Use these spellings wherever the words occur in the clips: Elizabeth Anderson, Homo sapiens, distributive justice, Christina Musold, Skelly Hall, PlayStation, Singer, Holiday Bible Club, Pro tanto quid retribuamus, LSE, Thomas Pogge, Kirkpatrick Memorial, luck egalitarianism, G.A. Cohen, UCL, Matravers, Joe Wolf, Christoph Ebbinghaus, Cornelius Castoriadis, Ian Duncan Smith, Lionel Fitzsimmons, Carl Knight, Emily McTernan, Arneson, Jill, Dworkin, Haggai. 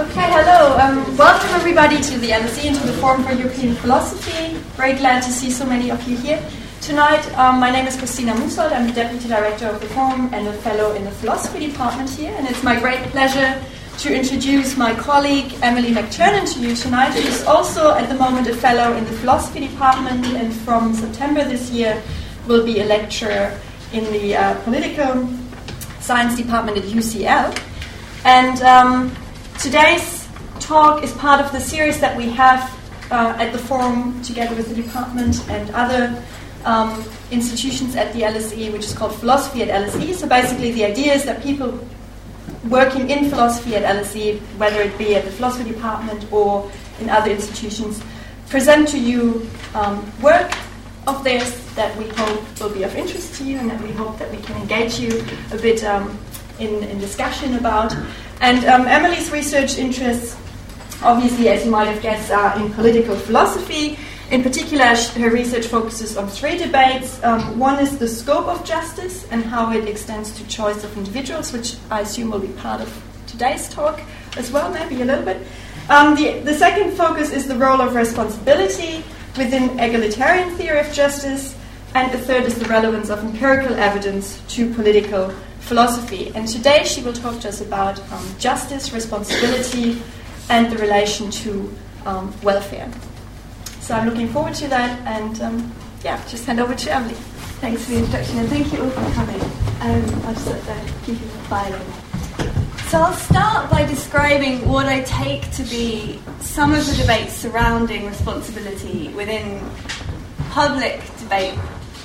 Okay, hello. Welcome everybody to the LSE and to the Forum for European Philosophy. Very glad to see so many of you here tonight. My name is Christina Musold. I'm the Deputy Director of the Forum and a Fellow in the Philosophy Department here. And it's my great pleasure to introduce my colleague Emily McTernan to you tonight, who is also at the moment a Fellow in the Philosophy Department and from September this year will be a lecturer in the Political Science Department at UCL. And today's talk is part of the series that we have at the Forum together with the department and other institutions at the LSE, which is called Philosophy at LSE. So basically the idea is that people working in philosophy at LSE, whether it be at the philosophy department or in other institutions, present to you work of theirs that we hope will be of interest to you and that we hope that we can engage you a bit in discussion about. And Emily's research interests, obviously, as you might have guessed, are in political philosophy. In particular, her research focuses on three debates. One is the scope of justice and how it extends to choice of individuals, which I assume will be part of today's talk as well, maybe a little bit. The second focus is the role of responsibility within egalitarian theory of justice. And the third is the relevance of empirical evidence to political philosophy. And today she will talk to us about justice, responsibility, and the relation to welfare. So I'm looking forward to that, and just hand over to Emily. Thanks for the introduction, and thank you all for coming. I'll just let that keep you filing. So I'll start by describing what I take to be some of the debates surrounding responsibility within public debate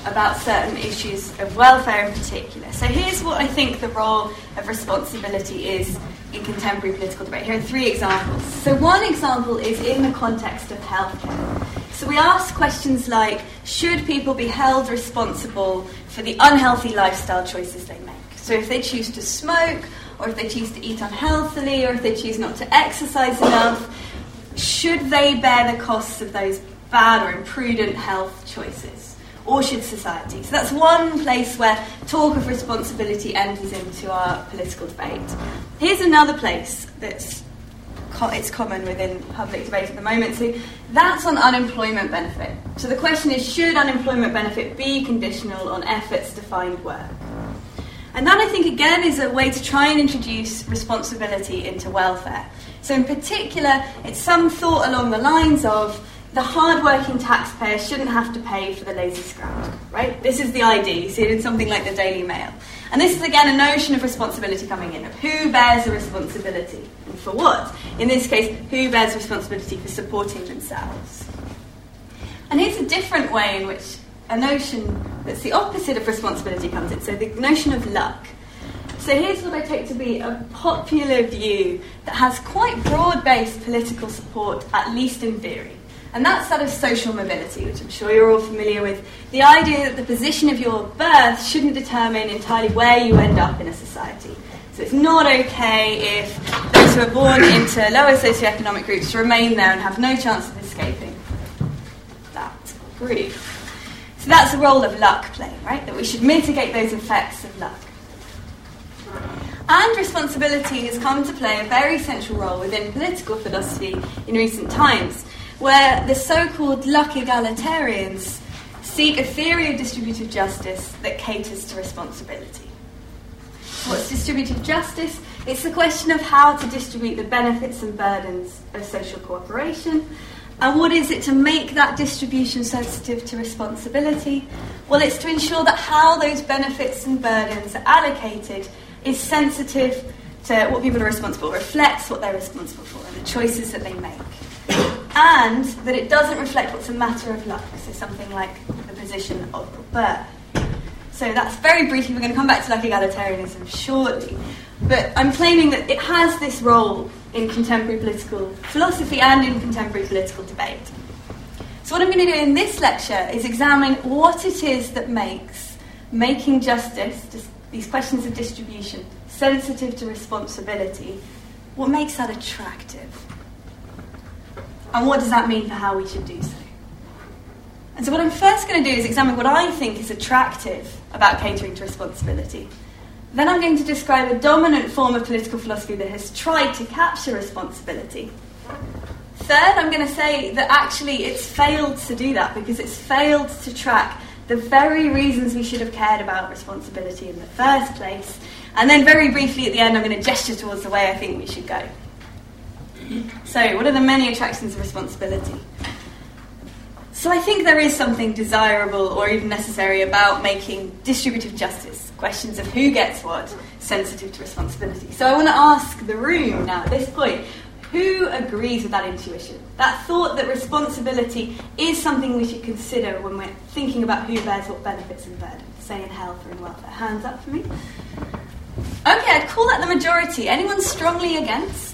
about certain issues of welfare in particular. So here's what I think the role of responsibility is in contemporary political debate. Here are three examples. So one example is in the context of healthcare. So we ask questions like, should people be held responsible for the unhealthy lifestyle choices they make? So if they choose to smoke, or if they choose to eat unhealthily, or if they choose not to exercise enough, should they bear the costs of those bad or imprudent health choices? Or should society? So that's one place where talk of responsibility enters into our political debate. Here's another place that's it's common within public debate at the moment. So that's on unemployment benefit. So the question is, should unemployment benefit be conditional on efforts to find work? And that, I think, again, is a way to try and introduce responsibility into welfare. So in particular, it's some thought along the lines of, the hard-working taxpayer shouldn't have to pay for the lazy scrap, right? This is the idea. You see it in something like the Daily Mail. And this is, again, a notion of responsibility coming in, of who bears the responsibility and for what. In this case, who bears responsibility for supporting themselves. And here's a different way in which a notion that's the opposite of responsibility comes in, so the notion of luck. So here's what I take to be a popular view that has quite broad-based political support, at least in theory. And that's that of social mobility, which I'm sure you're all familiar with. The idea that the position of your birth shouldn't determine entirely where you end up in a society. So it's not okay if those who are born into lower socioeconomic groups remain there and have no chance of escaping that group. So that's the role of luck play, right? That we should mitigate those effects of luck. And responsibility has come to play a very central role within political philosophy in recent times, where the so-called luck egalitarians seek a theory of distributive justice that caters to responsibility. What's distributive justice? It's the question of how to distribute the benefits and burdens of social cooperation. And what is it to make that distribution sensitive to responsibility? Well, it's to ensure that how those benefits and burdens are allocated is sensitive to what people are responsible, reflects what they're responsible for and the choices that they make. And that it doesn't reflect what's a matter of luck, so something like the position of birth. So that's very briefly, we're going to come back to luck egalitarianism shortly, but I'm claiming that it has this role in contemporary political philosophy and in contemporary political debate. So what I'm going to do in this lecture is examine what it is that makes making justice, these questions of distribution, sensitive to responsibility, what makes that attractive. And what does that mean for how we should do so? And so what I'm first going to do is examine what I think is attractive about catering to responsibility. Then I'm going to describe a dominant form of political philosophy that has tried to capture responsibility. Third, I'm going to say that actually it's failed to do that because it's failed to track the very reasons we should have cared about responsibility in the first place. And then very briefly at the end, I'm going to gesture towards the way I think we should go. So, what are the many attractions of responsibility? So I think there is something desirable or even necessary about making distributive justice, questions of who gets what, sensitive to responsibility. So I want to ask the room now at this point, who agrees with that intuition? That thought that responsibility is something we should consider when we're thinking about who bears what benefits and burden, say in health or in welfare. Hands up for me. Okay, I'd call that the majority. Anyone strongly against?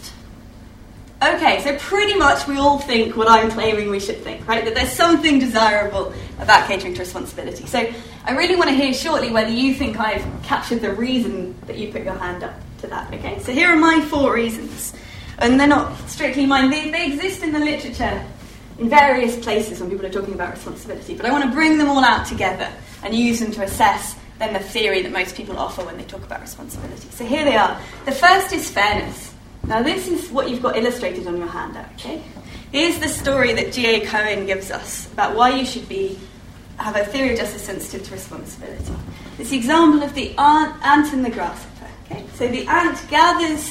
Okay, so pretty much we all think what I'm claiming we should think, right? That there's something desirable about catering to responsibility. So I really want to hear shortly whether you think I've captured the reason that you put your hand up to that, okay? So here are my four reasons. And they're not strictly mine. They exist in the literature in various places when people are talking about responsibility. But I want to bring them all out together and use them to assess then the theory that most people offer when they talk about responsibility. So here they are. The first is fairness. Now, this is what you've got illustrated on your handout, okay? Here's the story that G.A. Cohen gives us about why you should have a theory of justice sensitive to responsibility. It's the example of the ant and the grasshopper, okay? So the ant gathers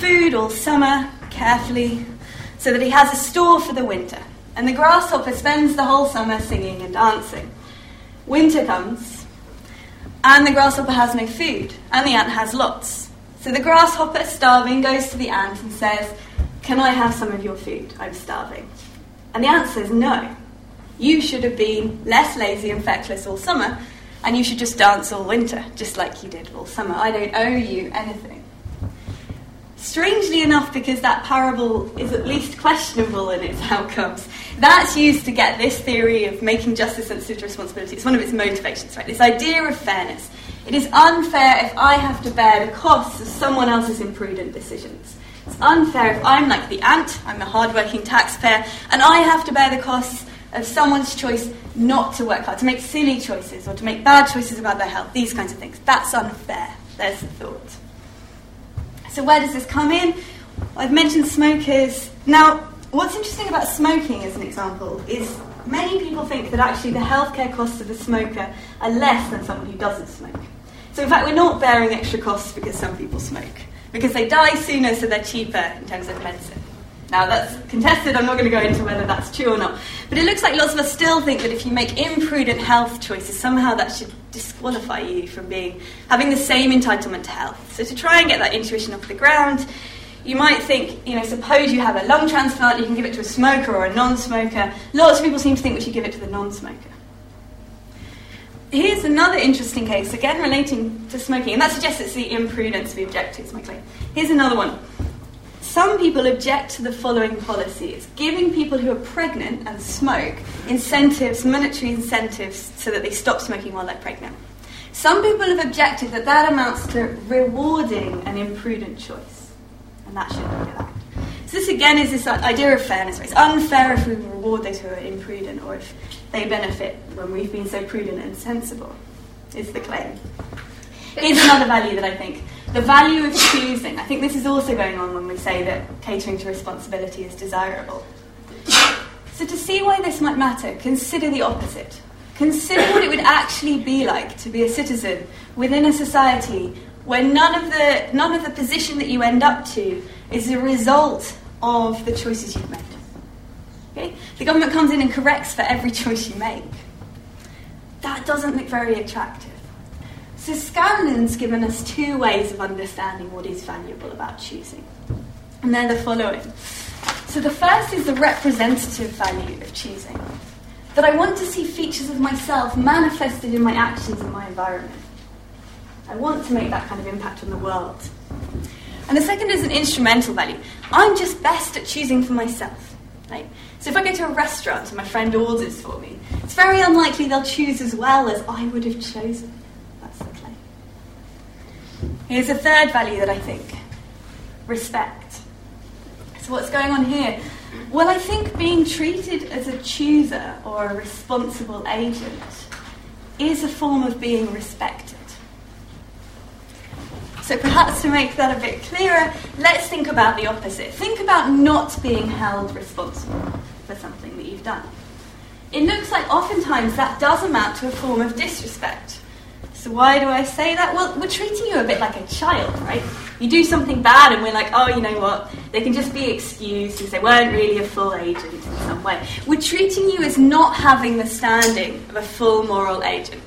food all summer carefully so that he has a store for the winter. And the grasshopper spends the whole summer singing and dancing. Winter comes, and the grasshopper has no food, and the ant has lots. So the grasshopper, starving, goes to the ant and says, "Can I have some of your food? I'm starving." And the ant says, "No. You should have been less lazy and feckless all summer, and you should just dance all winter, just like you did all summer. I don't owe you anything." Strangely enough, because that parable is at least questionable in its outcomes, that's used to get this theory of making justice sensitive to responsibility. It's one of its motivations, right? This idea of fairness. It is unfair if I have to bear the costs of someone else's imprudent decisions. It's unfair if I'm like the ant, I'm the hard-working taxpayer, and I have to bear the costs of someone's choice not to work hard, to make silly choices or to make bad choices about their health, these kinds of things. That's unfair. There's the thought. So where does this come in? I've mentioned smokers. Now, what's interesting about smoking as an example is many people think that actually the healthcare costs of a smoker are less than someone who doesn't smoke. So in fact, we're not bearing extra costs because some people smoke, because they die sooner, so they're cheaper in terms of medicine. Now, that's contested. I'm not going to go into whether that's true or not. But it looks like lots of us still think that if you make imprudent health choices, somehow that should disqualify you from having the same entitlement to health. So to try and get that intuition off the ground, you might think, suppose you have a lung transplant, you can give it to a smoker or a non-smoker. Lots of people seem to think we should give it to the non-smoker. Here's another interesting case, again relating to smoking, and that suggests it's the imprudence we object to, is my claim. Here's another one. Some people object to the following policy. It's giving people who are pregnant and smoke incentives, monetary incentives, so that they stop smoking while they're pregnant. Some people have objected that that amounts to rewarding an imprudent choice. And that shouldn't be allowed. So this again is this idea of fairness. It's unfair if we reward those who are imprudent or if they benefit when we've been so prudent and sensible, is the claim. Here's another value that I think. The value of choosing. I think this is also going on when we say that catering to responsibility is desirable. So to see why this might matter, consider the opposite. Consider what it would actually be like to be a citizen within a society where none of the position that you end up to is a result of the choices you've made. Okay? The government comes in and corrects for every choice you make. That doesn't look very attractive. So Scanlon's given us two ways of understanding what is valuable about choosing. And they're the following. So the first is the representative value of choosing. That I want to see features of myself manifested in my actions and my environment. I want to make that kind of impact on the world. And the second is an instrumental value. I'm just best at choosing for myself. Right? So if I go to a restaurant and my friend orders for me, it's very unlikely they'll choose as well as I would have chosen. That's the claim. Here's a third value that I think. Respect. So what's going on here? Well, I think being treated as a chooser or a responsible agent is a form of being respected. So perhaps to make that a bit clearer, let's think about the opposite. Think about not being held responsible for something that you've done. It looks like oftentimes that does amount to a form of disrespect. So why do I say that? Well, we're treating you a bit like a child, right? You do something bad and we're like, oh, you know what? They can just be excused because they weren't really a full agent in some way. We're treating you as not having the standing of a full moral agent.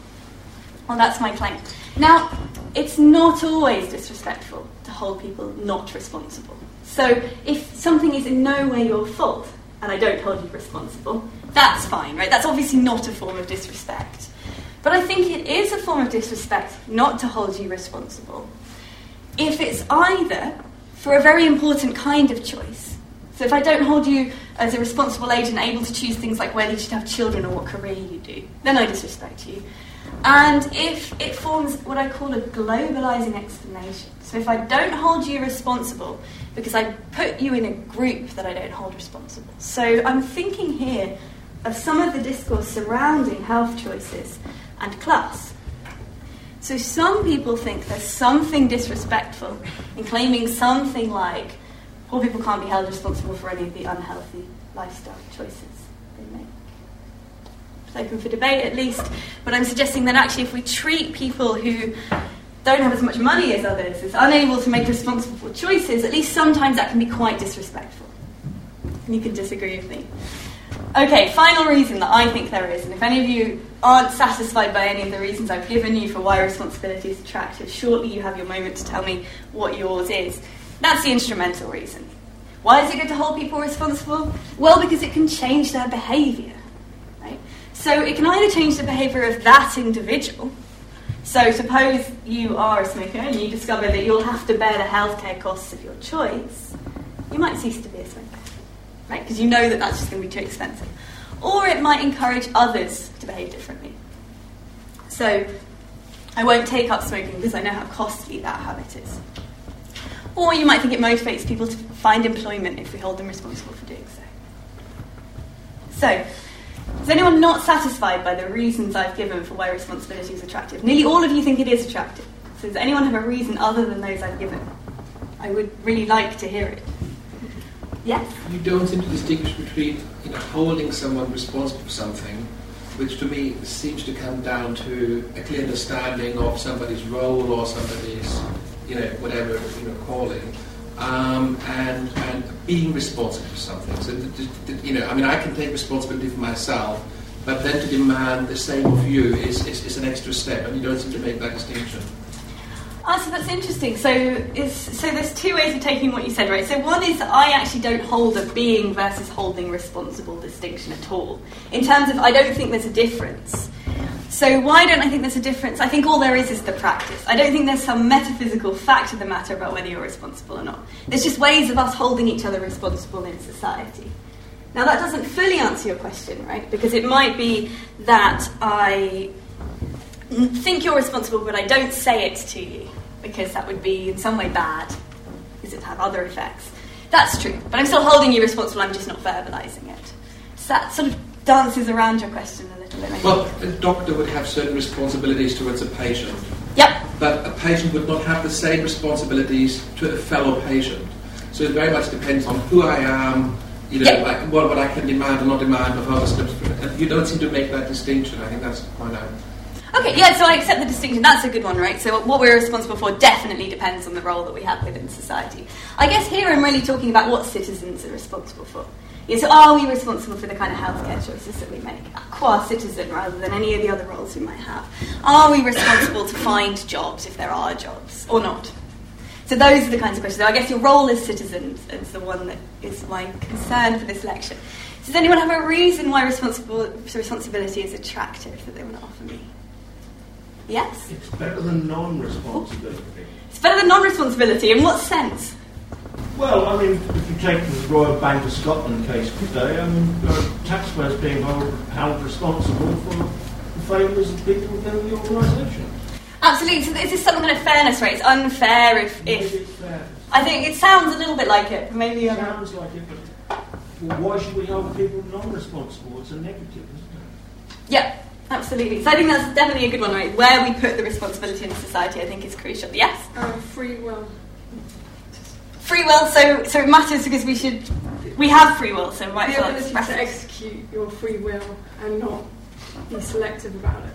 Well, that's my claim. Now, it's not always disrespectful to hold people not responsible. So if something is in no way your fault, and I don't hold you responsible, that's fine, right? That's obviously not a form of disrespect. But I think it is a form of disrespect not to hold you responsible if it's either for a very important kind of choice. So if I don't hold you as a responsible agent able to choose things like whether you should have children or what career you do, then I disrespect you. And if it forms what I call a globalising explanation. So if I don't hold you responsible because I put you in a group that I don't hold responsible. So I'm thinking here of some of the discourse surrounding health choices and class. So some people think there's something disrespectful in claiming something like poor people can't be held responsible for any of the unhealthy lifestyle choices they make. It's open for debate at least, but I'm suggesting that actually if we treat people who don't have as much money as others as unable to make responsible choices, at least sometimes that can be quite disrespectful. And you can disagree with me. Okay, final reason that I think there is, and if any of you aren't satisfied by any of the reasons I've given you for why responsibility is attractive, shortly you have your moment to tell me what yours is. That's the instrumental reason. Why is it good to hold people responsible? Well, because it can change their behaviour, right? So it can either change the behaviour of that individual. So suppose you are a smoker and you discover that you'll have to bear the healthcare costs of your choice. You might cease to be a smoker. Right? Because you know that that's just going to be too expensive. Or it might encourage others to behave differently. So I won't take up smoking because I know how costly that habit is. Or you might think it motivates people to find employment if we hold them responsible for doing so. So, is anyone not satisfied by the reasons I've given for why responsibility is attractive? Nearly all of you think it is attractive. So does anyone have a reason other than those I've given? I would really like to hear it. Yes. You don't seem to distinguish between, you know, holding someone responsible for something, which to me seems to come down to a clear understanding of somebody's role or somebody's, you know, whatever, you know, calling, and being responsible for something. So, you know, I mean, I can take responsibility for myself, but then to demand the same of you is an extra step, and you don't seem to make that distinction. Ah, so that's interesting. So there's two ways of taking what you said, right? So one is that I actually don't hold a being versus holding responsible distinction at all. In terms of, I don't think there's a difference. So why don't I think there's a difference? I think all there is the practice. I don't think there's some metaphysical fact of the matter about whether you're responsible or not. There's just ways of us holding each other responsible in society. Now that doesn't fully answer your question, right? Because it might be that I think you're responsible, but I don't say it to you, because that would be in some way bad, because it'd have other effects. That's true, but I'm still holding you responsible, I'm just not verbalising it. So that sort of dances around your question a little bit. Well, a doctor would have certain responsibilities towards a patient. Yep. But a patient would not have the same responsibilities to a fellow patient. So it very much depends on who I am, you know, yep, like what I can demand or not demand of others. You don't seem to make that distinction. I think that's the point I'm... Okay, yeah, so I accept the distinction. That's a good one, right? So what we're responsible for definitely depends on the role that we have within society. I guess here I'm really talking about what citizens are responsible for. Yeah, so are we responsible for the kind of healthcare choices that we make? Qua citizen, rather than any of the other roles we might have. Are we responsible to find jobs if there are jobs, or not? So those are the kinds of questions. So I guess your role as citizens is the one that is my concern for this lecture. Does anyone have a reason why responsibility is attractive that they want to offer me? Yes? It's better than non-responsibility. It's better than non-responsibility? In what sense? Well, I mean, if you take the Royal Bank of Scotland case today, I mean, taxpayers being held responsible for the failures of people within the organisation. Absolutely. So is this some kind of fairness, right? It's unfair if fair. I think it sounds a little bit like it. Maybe it sounds like it, but why should we hold people non-responsible? It's a negative, isn't it? Yeah. Absolutely. So I think that's definitely a good one, right? Where we put the responsibility in society, I think, is crucial. Yes? Free will. Free will, so it matters because we have free will, so might as well express it. The ability to execute your free will and not be selective about it.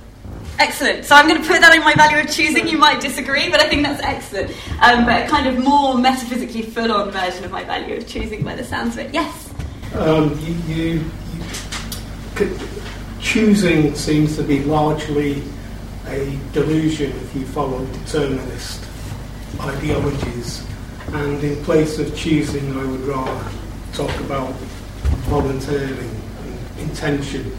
Excellent. So I'm going to put that in my value of choosing. You might disagree, but I think that's excellent. But a kind of more metaphysically full-on version of my value of choosing by the sounds of it. Yes? Choosing seems to be largely a delusion if you follow determinist ideologies. And in place of choosing, I would rather talk about volunteering and intention.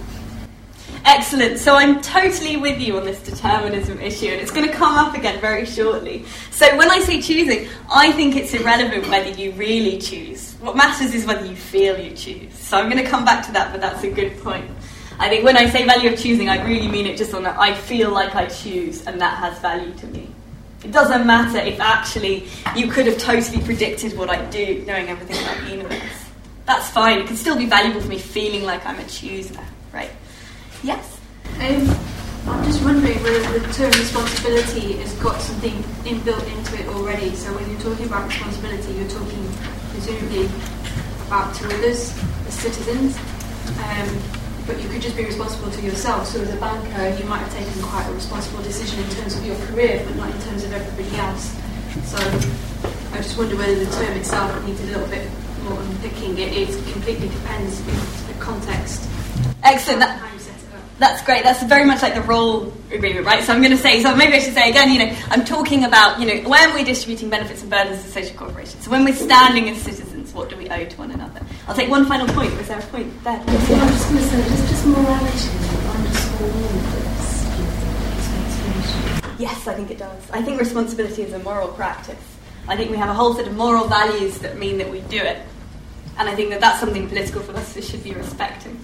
Excellent. So I'm totally with you on this determinism issue, and it's going to come up again very shortly. So when I say choosing, I think it's irrelevant whether you really choose. What matters is whether you feel you choose. So I'm going to come back to that, but that's a good point. I think when I say value of choosing, I really mean it just on that I feel like I choose, and that has value to me. It doesn't matter if actually you could have totally predicted what I do, knowing everything about the universe. That's fine. It can still be valuable for me feeling like I'm a chooser, right? Yes? I'm just wondering whether the term responsibility has got something inbuilt into it already. So when you're talking about responsibility, you're talking presumably about to others as citizens, but you could just be responsible to yourself. So as a banker, you might have taken quite a responsible decision in terms of your career, but not in terms of everybody else. So I just wonder whether the term itself needs a little bit more unpicking. It completely depends on the context. Excellent. That's great. That's very much like the role agreement, right? So I'm going to say, so maybe I should say again, I'm talking about, when we're distributing benefits and burdens as social corporations, so when we're standing as citizens, what do we owe to one another? I'll take one final point. Was there a point there? Yes, I'm just going to say, just morality underscore all of this. Yes, I think it does. I think responsibility is a moral practice. I think we have a whole set of moral values that mean that we do it. And I think that that's something political philosophers should be respecting.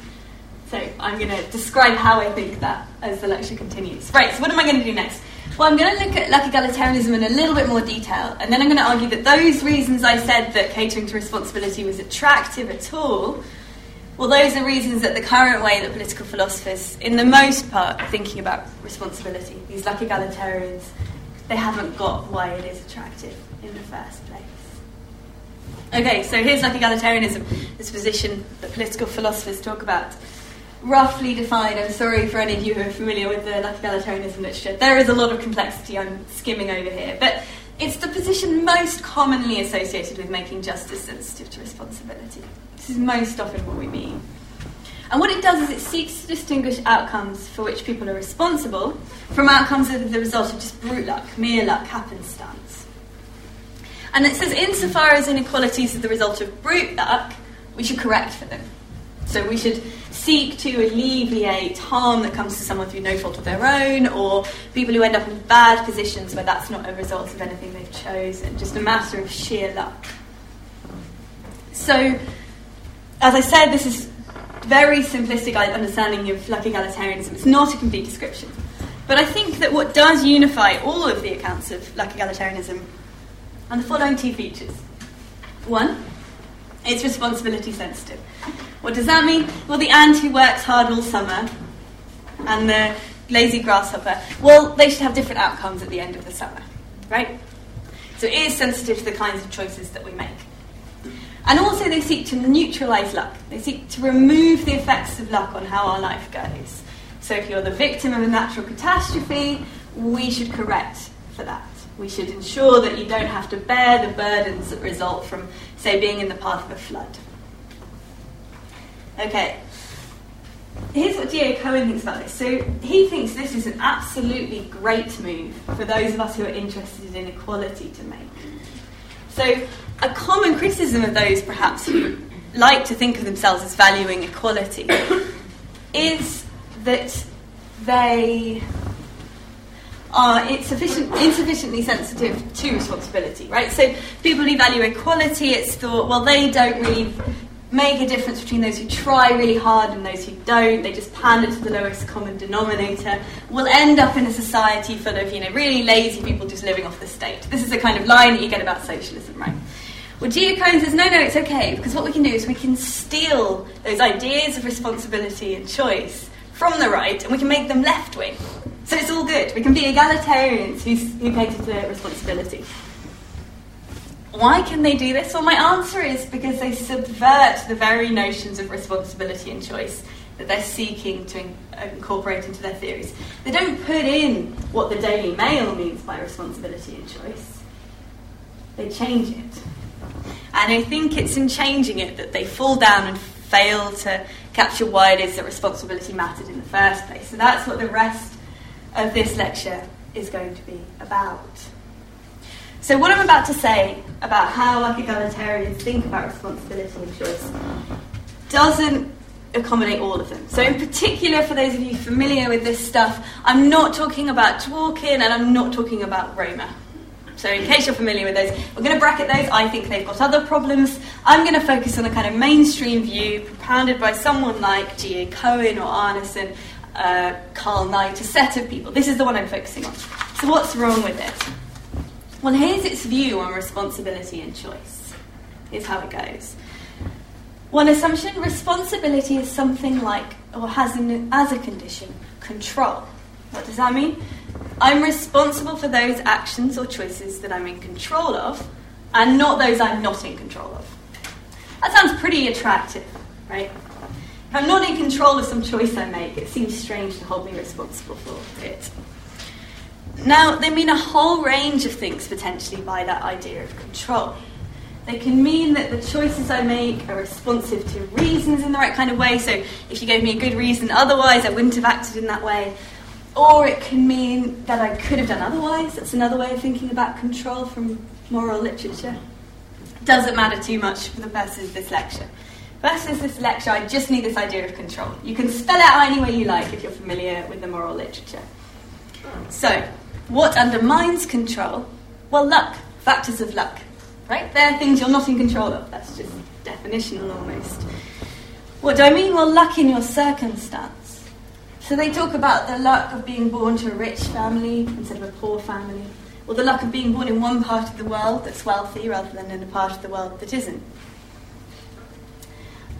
So I'm going to describe how I think that as the lecture continues. Right, so what am I going to do next? Well, I'm going to look at luck egalitarianism in a little bit more detail, and then I'm going to argue that those reasons I said that catering to responsibility was attractive at all, well, those are reasons that the current way that political philosophers, in the most part, are thinking about responsibility, these luck egalitarians, they haven't got why it is attractive in the first place. Okay, so here's luck egalitarianism, this position that political philosophers talk about. Roughly defined, I'm sorry for any of you who are familiar with the luck egalitarianism literature. There is a lot of complexity I'm skimming over here, but it's the position most commonly associated with making justice sensitive to responsibility. This is most often what we mean. And what it does is it seeks to distinguish outcomes for which people are responsible from outcomes that are the result of just brute luck, mere luck, happenstance. And it says insofar as inequalities are the result of brute luck, we should correct for them. So we should seek to alleviate harm that comes to someone through no fault of their own, or people who end up in bad positions where that's not a result of anything they've chosen, just a matter of sheer luck. So, as I said, this is very simplistic understanding of luck egalitarianism. It's not a complete description. But I think that what does unify all of the accounts of luck egalitarianism are the following two features. One, it's responsibility sensitive. What does that mean? Well, the ant who works hard all summer and the lazy grasshopper, well, they should have different outcomes at the end of the summer, right? So it is sensitive to the kinds of choices that we make. And also they seek to neutralise luck. They seek to remove the effects of luck on how our life goes. So if you're the victim of a natural catastrophe, we should correct for that. We should ensure that you don't have to bear the burdens that result from, say, being in the path of a flood. Okay, here's what G.A. Cohen thinks about this. So he thinks this is an absolutely great move for those of us who are interested in equality to make. So a common criticism of those perhaps who like to think of themselves as valuing equality is that they are insufficiently sensitive to responsibility, right? So people who value equality, it's thought, well, they don't really make a difference between those who try really hard and those who don't. They just pan it to the lowest common denominator. We'll end up in a society full of, really lazy people just living off the state. This is the kind of line that you get about socialism, right? Well, G.A. Cohen says, no, it's okay, because what we can do is we can steal those ideas of responsibility and choice from the right, and we can make them left-wing. So it's all good. We can be egalitarians who cater to responsibility. Why can they do this? Well, my answer is because they subvert the very notions of responsibility and choice that they're seeking to incorporate into their theories. They don't put in what the Daily Mail means by responsibility and choice. They change it. And I think it's in changing it that they fall down and fail to capture why it is that responsibility mattered in the first place. So that's what the rest of this lecture is going to be about. So what I'm about to say about how egalitarians think about responsibility and choice doesn't accommodate all of them. So in particular, for those of you familiar with this stuff, I'm not talking about Dworkin and I'm not talking about Roma. So in case you're familiar with those, we're going to bracket those. I think they've got other problems. I'm going to focus on the kind of mainstream view propounded by someone like G.A. Cohen or Arneson, Carl Knight, a set of people. This is the one I'm focusing on. So what's wrong with it? Well, here's its view on responsibility and choice. Here's how it goes. One assumption, responsibility is something like, or has as a condition, control. What does that mean? I'm responsible for those actions or choices that I'm in control of, and not those I'm not in control of. That sounds pretty attractive, right? If I'm not in control of some choice I make, it seems strange to hold me responsible for it. Now, they mean a whole range of things, potentially, by that idea of control. They can mean that the choices I make are responsive to reasons in the right kind of way, so if you gave me a good reason otherwise, I wouldn't have acted in that way. Or it can mean that I could have done otherwise. That's another way of thinking about control from moral literature. Doesn't matter too much for the purposes of this lecture. Versus this lecture, I just need this idea of control. You can spell it out any way you like if you're familiar with the moral literature. So, what undermines control? Well, luck. Factors of luck. Right? They're things you're not in control of. That's just definitional almost. What do I mean? Well, luck in your circumstance. So they talk about the luck of being born to a rich family instead of a poor family, or the luck of being born in one part of the world that's wealthy rather than in a part of the world that isn't.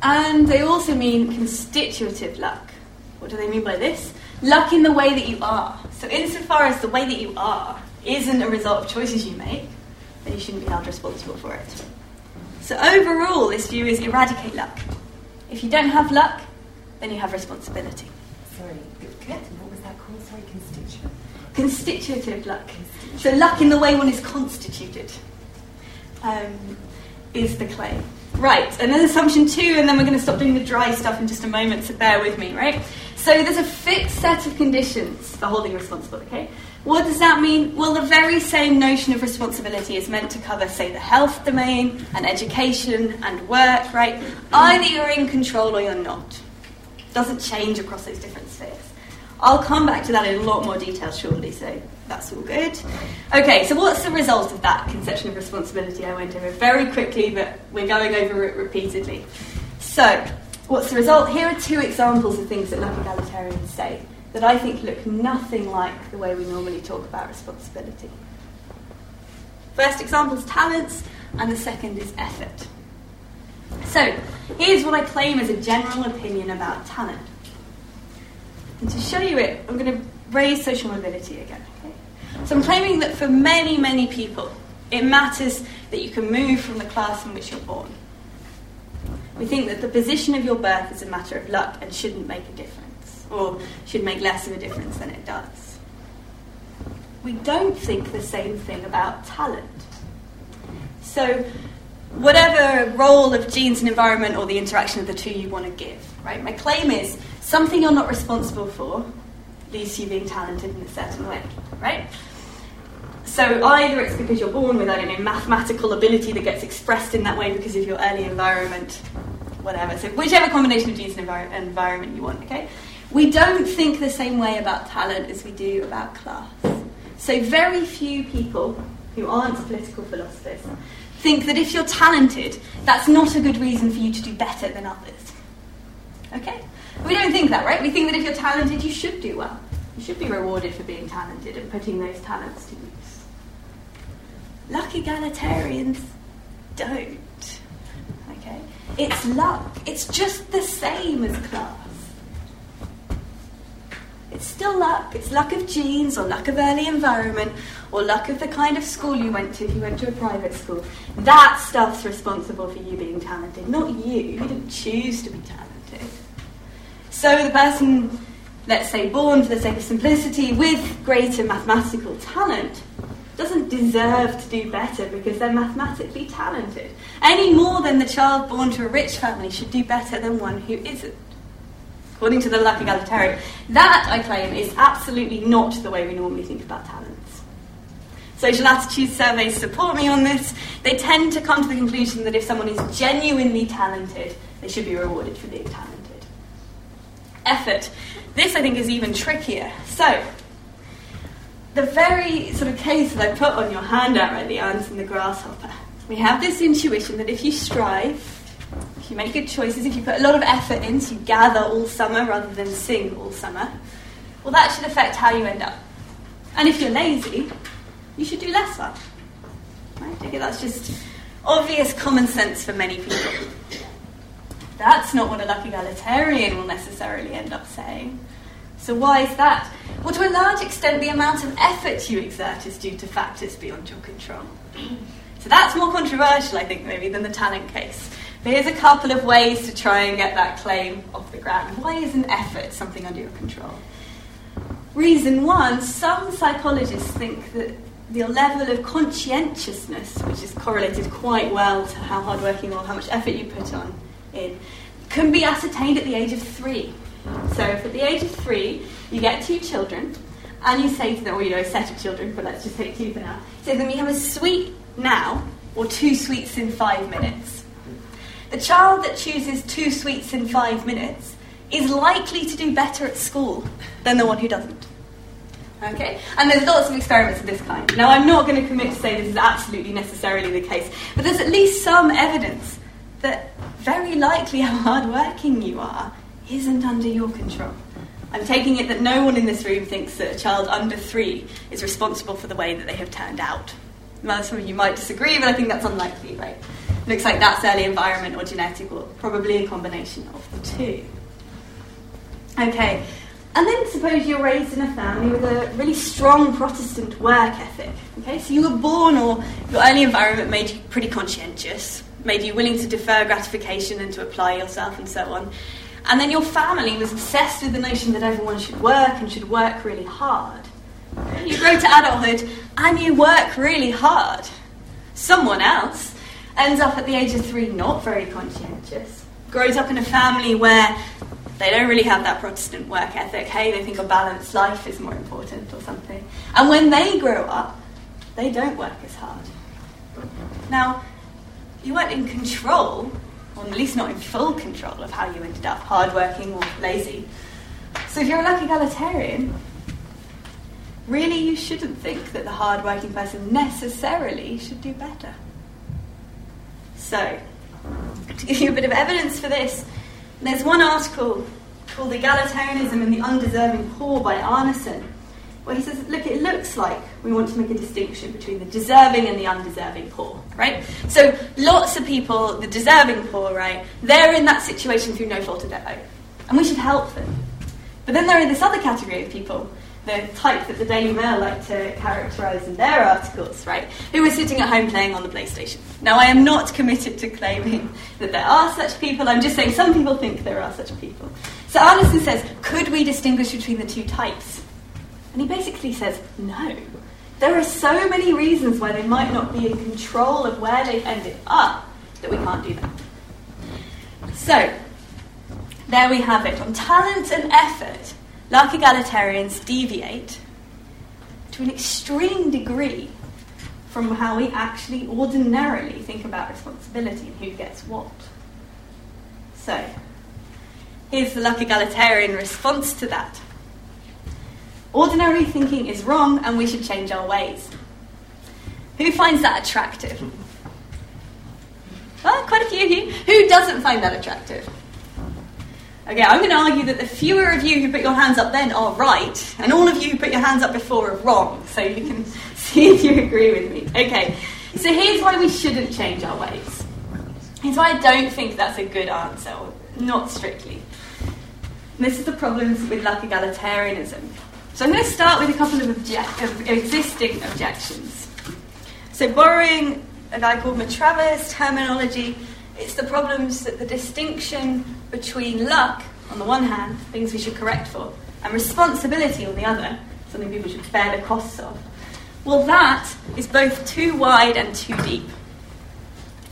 And they also mean constitutive luck. What do they mean by this? Luck in the way that you are. So insofar as the way that you are isn't a result of choices you make, then you shouldn't be held responsible for it. So overall, this view is eradicate luck. If you don't have luck, then you have responsibility. Sorry, what was that called? Sorry, constitutive. Constitutive luck. Constitutive. So luck in the way one is constituted is the claim. Right, and then assumption two, and then we're going to stop doing the dry stuff in just a moment, so bear with me, right? So there's a fixed set of conditions for holding responsible, okay? What does that mean? Well, the very same notion of responsibility is meant to cover, say, the health domain and education and work, right? Either you're in control or you're not. Doesn't change across those different spheres. I'll come back to that in a lot more detail shortly, so that's all good. Okay, so what's the result of that conception of responsibility? I went over very quickly, but we're going over it repeatedly. So, what's the result? Here are two examples of things that luck egalitarians say that I think look nothing like the way we normally talk about responsibility. First example is talents, and the second is effort. So, here's what I claim is a general opinion about talent. And to show you it, I'm going to raise social mobility again. Okay? So I'm claiming that for many, many people, it matters that you can move from the class in which you're born. We think that the position of your birth is a matter of luck and shouldn't make a difference, or should make less of a difference than it does. We don't think the same thing about talent. So, whatever role of genes and environment or the interaction of the two you want to give, right? My claim is something you're not responsible for leads to you being talented in a certain way, right? So either it's because you're born with, I don't know, mathematical ability that gets expressed in that way because of your early environment, whatever. So whichever combination of genes and environment you want, okay? We don't think the same way about talent as we do about class. So very few people who aren't political philosophers think that if you're talented, that's not a good reason for you to do better than others. Okay? We don't think that, right? We think that if you're talented, you should do well. You should be rewarded for being talented and putting those talents to use. Luck egalitarians don't. Okay? It's luck. It's just the same as class. It's still luck. It's luck of genes or luck of early environment or luck of the kind of school you went to if you went to a private school. That stuff's responsible for you being talented, not you. You didn't choose to be talented. So the person, let's say, born for the sake of simplicity with greater mathematical talent doesn't deserve to do better because they're mathematically talented, any more than the child born to a rich family should do better than one who isn't, according to the luck egalitarian. That, I claim, is absolutely not the way we normally think about talents. Social attitude surveys support me on this. They tend to come to the conclusion that if someone is genuinely talented, they should be rewarded for being talented. Effort. This, I think, is even trickier. So, the very sort of case that I put on your handout, right, the ants and the grasshopper. We have this intuition that if you strive, if you make good choices, if you put a lot of effort in, so you gather all summer rather than sing all summer, well, that should affect how you end up. And if you're lazy, you should do less of it. Right? I think that's just obvious common sense for many people. That's not what a luck egalitarian will necessarily end up saying. So why is that? Well, to a large extent, the amount of effort you exert is due to factors beyond your control. So that's more controversial, I think, maybe, than the talent case. But here's a couple of ways to try and get that claim off the ground. Why isn't effort something under your control? Reason one, some psychologists think that the level of conscientiousness, which is correlated quite well to how hardworking or how much effort you put on in, can be ascertained at the age of 3. So if at the age of 3 you get 2 children and you say to them, or you know, a set of children, but let's just say 2 for now, say to them, you have a sweet now or 2 sweets in 5 minutes. The child that chooses 2 sweets in 5 minutes is likely to do better at school than the one who doesn't. Okay, and there's lots of experiments of this kind. Now, I'm not going to commit to say this is absolutely necessarily the case, but there's at least some evidence that very likely how hardworking you are isn't under your control. I'm taking it that no one in this room thinks that a child under 3 is responsible for the way that they have turned out. Now, some of you might disagree, but I think that's unlikely, right? Looks like that's early environment or genetic, or probably a combination of the two. Okay, and then suppose you're raised in a family with a really strong Protestant work ethic. Okay, so you were born, or your early environment made you pretty conscientious, made you willing to defer gratification and to apply yourself and so on. And then your family was obsessed with the notion that everyone should work and should work really hard. You grow to adulthood and you work really hard. Someone else ends up at the age of 3 not very conscientious, grows up in a family where they don't really have that Protestant work ethic. Hey, they think a balanced life is more important or something. And when they grow up, they don't work as hard. Now, you weren't in control, or at least not in full control, of how you ended up, hardworking or lazy. So if you're a luck egalitarian, really you shouldn't think that the hardworking person necessarily should do better. So, to give you a bit of evidence for this, there's one article called Egalitarianism and the Undeserving Poor by Arneson, where he says, look, it looks like we want to make a distinction between the deserving and the undeserving poor, right? So lots of people, the deserving poor, right, they're in that situation through no fault of their own, and we should help them. But then there are this other category of people, the type that the Daily Mail like to characterise in their articles, right, who are sitting at home playing on the PlayStation. Now, I am not committed to claiming that there are such people. I'm just saying some people think there are such people. So Arneson says, could we distinguish between the two types? And he basically says, no. There are so many reasons why they might not be in control of where they've ended up that we can't do that. So, there we have it. On talent and effort, luck egalitarians deviate to an extreme degree from how we actually ordinarily think about responsibility and who gets what. So, here's the luck egalitarian response to that. Ordinary thinking is wrong and we should change our ways. Who finds that attractive? Well, quite a few of you. Who doesn't find that attractive? Okay, I'm going to argue that the fewer of you who put your hands up then are right, and all of you who put your hands up before are wrong, so you can see if you agree with me. Okay, so here's why we shouldn't change our ways. Here's why I don't think that's a good answer, not strictly. And this is the problems with egalitarianism. So I'm going to start with a couple of existing objections. So borrowing a guy called Matravers' terminology, it's the problems that the distinction between luck, on the one hand, things we should correct for, and responsibility on the other, something people should bear the costs of. Well, that is both too wide and too deep.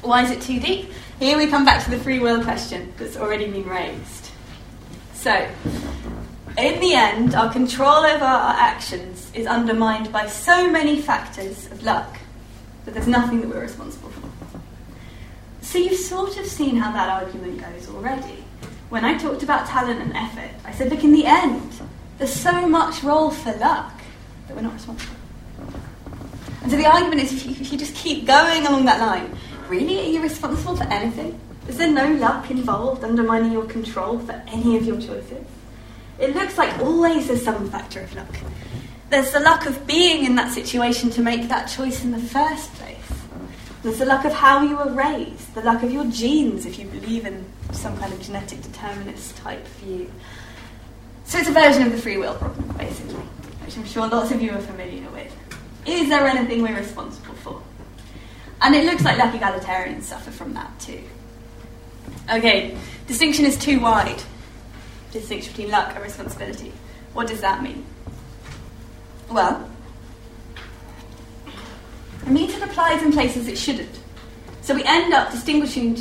Why is it too deep? Here we come back to the free will question that's already been raised. So, in the end, our control over our actions is undermined by so many factors of luck that there's nothing that we're responsible for. So you've sort of seen how that argument goes already. When I talked about talent and effort, I said, look, in the end, there's so much role for luck that we're not responsible. And so the argument is, if you just keep going along that line, really, are you responsible for anything? Is there no luck involved undermining your control for any of your choices? It looks like always there's some factor of luck. There's the luck of being in that situation to make that choice in the first place. There's the luck of how you were raised, the luck of your genes, if you believe in some kind of genetic determinist type view. So it's a version of the free will problem, basically, which I'm sure lots of you are familiar with. Is there anything we're responsible for? And it looks like egalitarians suffer from that too. Okay, distinction is too wide. Distinction between luck and responsibility. What does that mean? Well, it means it applies in places it shouldn't. So we end up distinguishing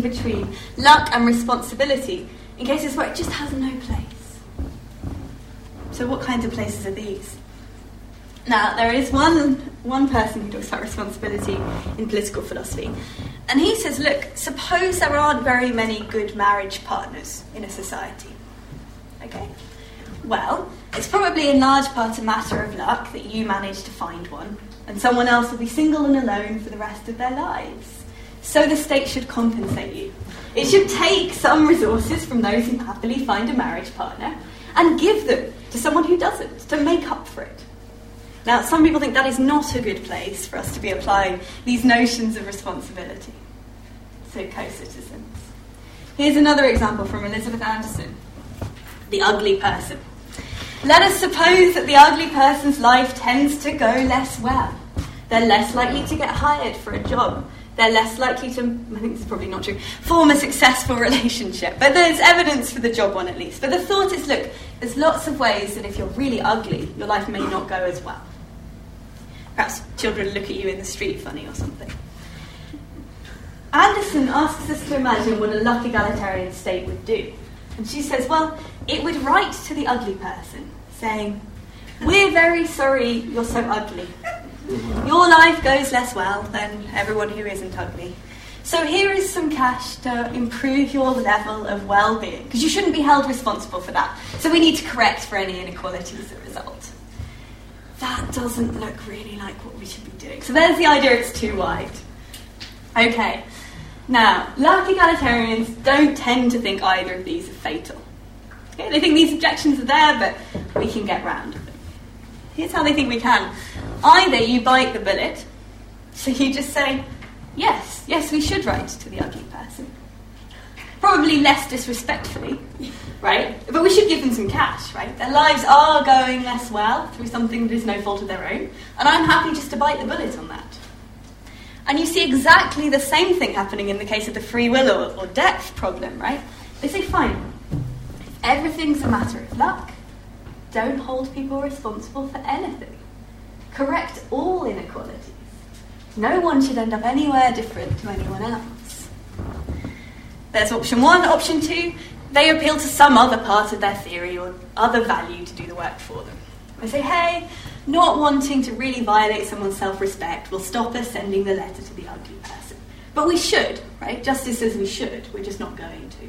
between luck and responsibility in cases where it just has no place. So what kinds of places are these? Now, there is one person who talks about responsibility in political philosophy, and he says, look, suppose there aren't very many good marriage partners in a society. Okay? Well, it's probably in large part a matter of luck that you manage to find one, and someone else will be single and alone for the rest of their lives. So the state should compensate you. It should take some resources from those who happily find a marriage partner and give them to someone who doesn't, to make up for it. Now, some people think that is not a good place for us to be applying these notions of responsibility. So, co-citizens. Here's another example from Elizabeth Anderson, the ugly person. Let us suppose that the ugly person's life tends to go less well. They're less likely to get hired for a job. They're less likely to, I think this is probably not true, form a successful relationship. But there's evidence for the job one at least. But the thought is, look, there's lots of ways that if you're really ugly, your life may not go as well. Perhaps children look at you in the street funny or something. Anderson asks us to imagine what a lucky egalitarian state would do. And she says, well, it would write to the ugly person, saying, we're very sorry you're so ugly. Your life goes less well than everyone who isn't ugly. So here is some cash to improve your level of well-being, because you shouldn't be held responsible for that. So we need to correct for any inequalities as a result. That doesn't look really like what we should be doing. So there's the idea, it's too wide. Okay, now, lucky egalitarians don't tend to think either of these are fatal. Okay, they think these objections are there, but we can get round them. Here's how they think we can. Either you bite the bullet, so you just say, yes, we should write to the ugly person. Probably less disrespectfully, right? But we should give them some cash, right? Their lives are going less well through something that is no fault of their own, and I'm happy just to bite the bullet on that. And you see exactly the same thing happening in the case of the free will or depth problem, right? They say, fine, everything's a matter of luck. Don't hold people responsible for anything. Correct all inequalities. No one should end up anywhere different to anyone else. There's option one. Option two, they appeal to some other part of their theory or other value to do the work for them. They say, hey, not wanting to really violate someone's self-respect will stop us sending the letter to the ugly person. But we should, right? Justice says we should. We're just not going to.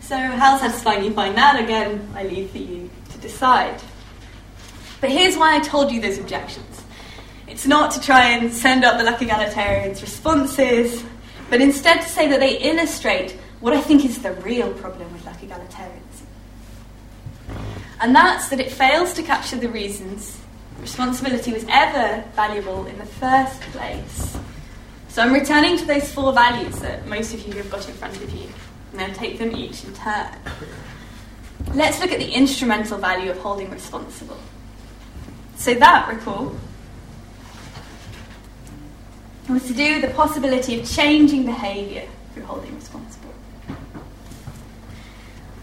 So how satisfying you find that, again, I leave for you to decide. But here's why I told you those objections. It's not to try and send up the lucky egalitarians' responses, but instead to say that they illustrate what I think is the real problem with lucky egalitarianism. And that's that it fails to capture the reasons responsibility was ever valuable in the first place. So I'm returning to those four values that most of you have got in front of you, and I'll take them each in turn. Let's look at the instrumental value of holding responsible. So that, recall, was to do with the possibility of changing behaviour through holding responsible.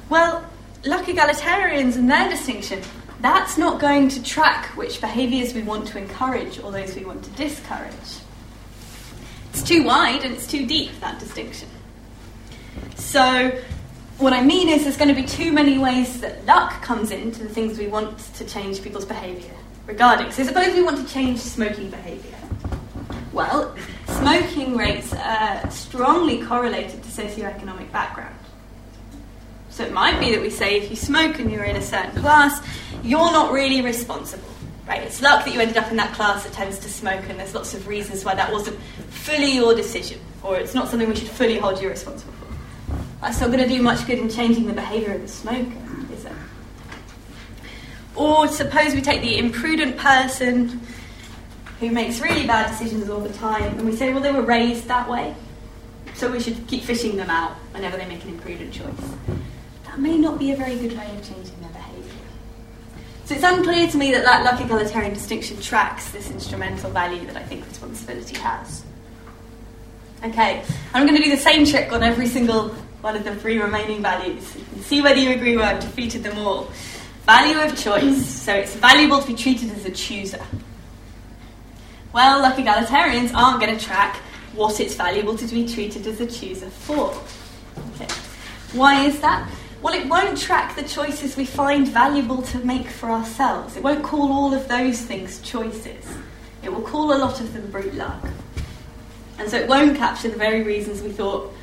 Well, like egalitarians and their distinction, that's not going to track which behaviours we want to encourage or those we want to discourage. It's too wide and it's too deep, that distinction. So what I mean is there's going to be too many ways that luck comes into the things we want to change people's behaviour regarding. So suppose we want to change smoking behaviour. Well, smoking rates are strongly correlated to socioeconomic background. So it might be that we say if you smoke and you're in a certain class, you're not really responsible. Right? It's luck that you ended up in that class that tends to smoke, and there's lots of reasons why that wasn't fully your decision, or it's not something we should fully hold you responsible for. That's not going to do much good in changing the behaviour of the smoker, is it? Or suppose we take the imprudent person who makes really bad decisions all the time, and we say, well, they were raised that way, so we should keep fishing them out whenever they make an imprudent choice. That may not be a very good way of changing their behaviour. So it's unclear to me that that luck egalitarian distinction tracks this instrumental value that I think responsibility has. Okay, I'm going to do the same trick on every single one of the three remaining values. You can see whether you agree where I've defeated them all. Value of choice. So it's valuable to be treated as a chooser. Well, luck egalitarians aren't going to track what it's valuable to be treated as a chooser for. Okay. Why is that? Well, it won't track the choices we find valuable to make for ourselves. It won't call all of those things choices. It will call a lot of them brute luck. And so it won't capture the very reasons we thought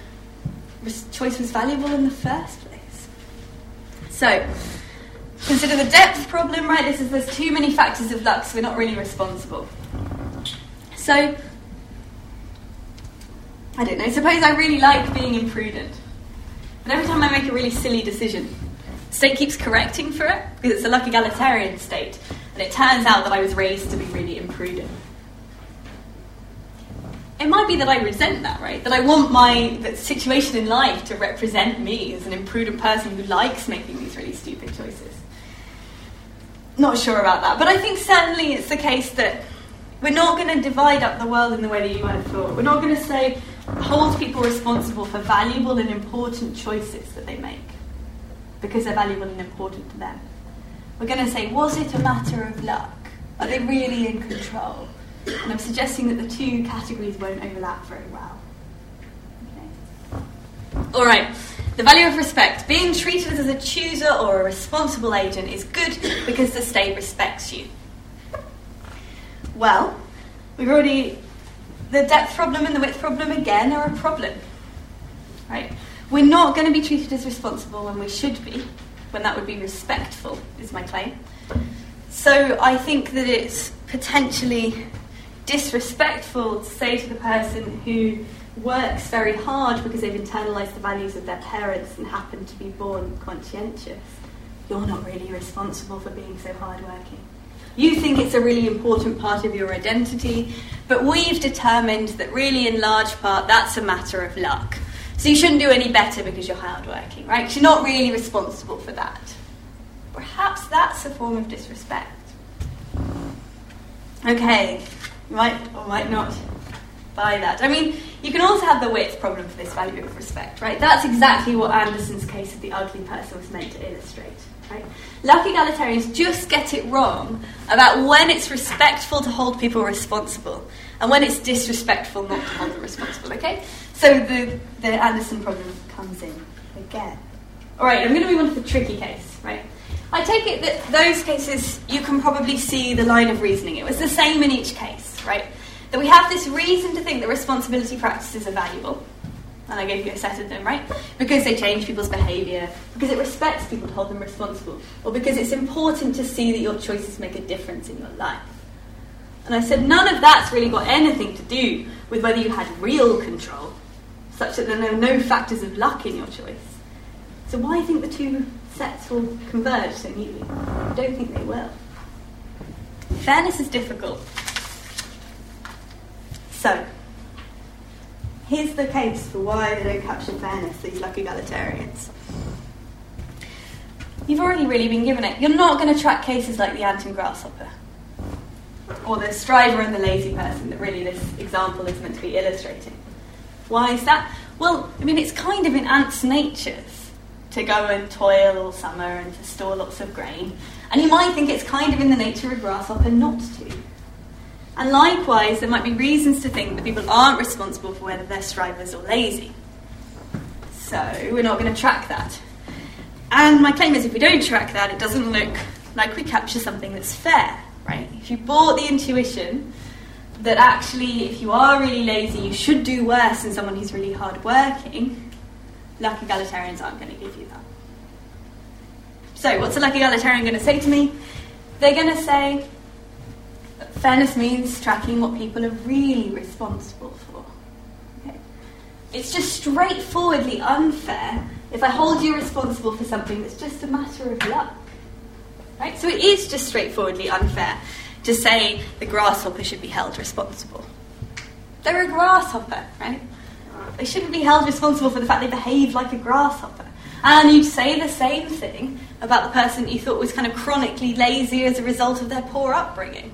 choice was valuable in the first place. So, consider the depth problem, right? This is there's too many factors of luck, so we're not really responsible. So, I don't know, suppose I really like being imprudent. But every time I make a really silly decision, the state keeps correcting for it, because it's a luck egalitarian state, and it turns out that I was raised to be really imprudent. It might be that I resent that, right? That I want that situation in life to represent me as an imprudent person who likes making these really stupid choices. Not sure about that, but I think certainly it's the case that we're not going to divide up the world in the way that you might have thought. We're not going to say, hold people responsible for valuable and important choices that they make, because they're valuable and important to them. We're going to say, was it a matter of luck? Are they really in control? And I'm suggesting that the two categories won't overlap very well. Okay. All right, the value of respect. Being treated as a chooser or a responsible agent is good because the state respects you. Well, the depth problem and the width problem again are a problem. Right? We're not going to be treated as responsible when we should be, when that would be respectful, is my claim. So I think that it's potentially disrespectful to say to the person who works very hard because they've internalised the values of their parents and happen to be born conscientious, you're not really responsible for being so hardworking. You think it's a really important part of your identity, but we've determined that really in large part that's a matter of luck. So you shouldn't do any better because you're hardworking, right? Because you're not really responsible for that. Perhaps that's a form of disrespect. Okay, you might or might not buy that. I mean, you can also have the width problem for this value of respect, right? That's exactly what Anderson's case of the ugly person was meant to illustrate. Right? Luck egalitarians just get it wrong about when it's respectful to hold people responsible and when it's disrespectful not to hold them responsible, okay? So the Anderson problem comes in again. All right, I'm going to move on to the tricky case, right? I take it that those cases, you can probably see the line of reasoning. It was the same in each case, right? That we have this reason to think that responsibility practices are valuable. And I gave you a set of them, right? Because they change people's behaviour, because it respects people to hold them responsible, or because it's important to see that your choices make a difference in your life. And I said none of that's really got anything to do with whether you had real control, such that there are no factors of luck in your choice. So why do you think the two sets will converge so neatly? I don't think they will. Fairness is difficult. So, here's the case for why they don't capture fairness, these luck egalitarians. You've already really been given it. You're not going to track cases like the ant and grasshopper, or the striver and the lazy person that really this example is meant to be illustrating. Why is that? Well, I mean, it's kind of in ants' natures to go and toil all summer and to store lots of grain. And you might think it's kind of in the nature of a grasshopper not to. And likewise, there might be reasons to think that people aren't responsible for whether they're strivers or lazy. So we're not going to track that. And my claim is if we don't track that, it doesn't look like we capture something that's fair, right? If you bought the intuition that actually if you are really lazy, you should do worse than someone who's really hard-working, lucky egalitarians aren't going to give you that. So what's a lucky egalitarian going to say to me? They're going to say that fairness means tracking what people are really responsible for. Okay? It's just straightforwardly unfair if I hold you responsible for something that's just a matter of luck. Right? So it is just straightforwardly unfair to say the grasshopper should be held responsible. They're a grasshopper, right? They shouldn't be held responsible for the fact they behave like a grasshopper. And you'd say the same thing about the person you thought was kind of chronically lazy as a result of their poor upbringing.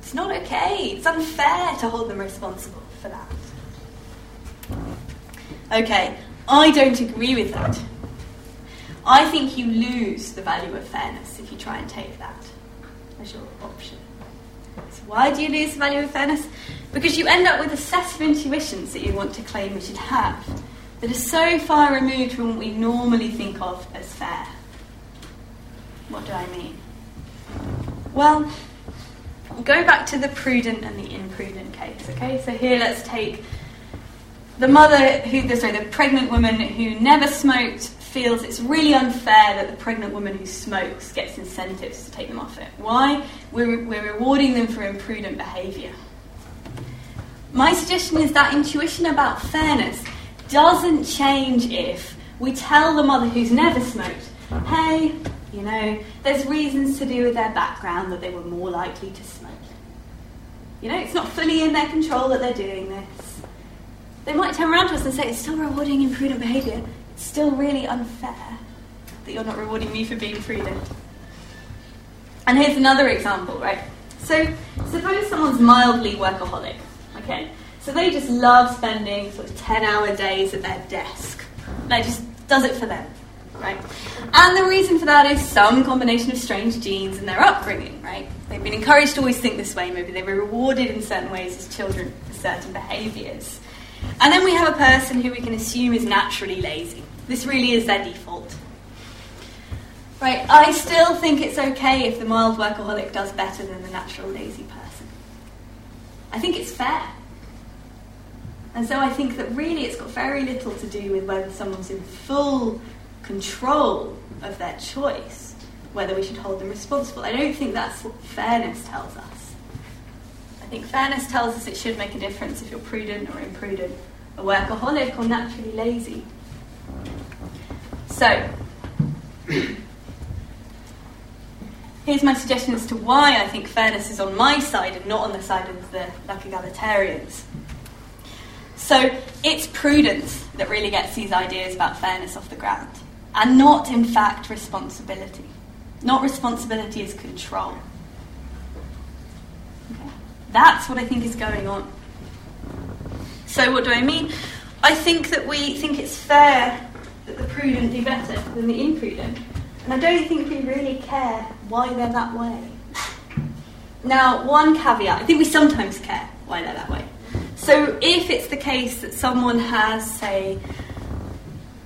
It's not okay. It's unfair to hold them responsible for that. Okay, I don't agree with that. I think you lose the value of fairness if you try and take that as your option. So why do you lose the value of fairness? Because you end up with a set of intuitions that you want to claim we should have that are so far removed from what we normally think of as fair. What do I mean? Well, I'll go back to the prudent and the imprudent case, okay? So here let's take the pregnant woman who never smoked feels it's really unfair that the pregnant woman who smokes gets incentives to take them off it. Why? We're rewarding them for imprudent behaviour. My suggestion is that intuition about fairness doesn't change if we tell the mother who's never smoked, hey, you know, there's reasons to do with their background that they were more likely to smoke. You know, it's not fully in their control that they're doing this. They might turn around to us and say, it's still rewarding imprudent behaviour. It's still really unfair that you're not rewarding me for being prudent. And here's another example, right? So suppose someone's mildly workaholic, okay? So they just love spending sort of 10-hour days at their desk. That just does it for them, right? And the reason for that is some combination of strange genes and their upbringing, right? They've been encouraged to always think this way. Maybe they were rewarded in certain ways as children for certain behaviours. And then we have a person who we can assume is naturally lazy. This really is their default. Right? I still think it's okay if the mild workaholic does better than the natural lazy person. I think it's fair. And so I think that really it's got very little to do with whether someone's in full control of their choice, whether we should hold them responsible. I don't think that's what fairness tells us. I think fairness tells us it should make a difference if you're prudent or imprudent, a workaholic or naturally lazy. So, here's my suggestion as to why I think fairness is on my side and not on the side of the lucky egalitarians. So it's prudence that really gets these ideas about fairness off the ground, and not, in fact, responsibility. Not responsibility as control. Okay. That's what I think is going on. So what do I mean? I think that we think it's fair that the prudent do better than the imprudent, and I don't think we really care why they're that way. Now, one caveat, I think we sometimes care why they're that way. So if it's the case that someone has, say,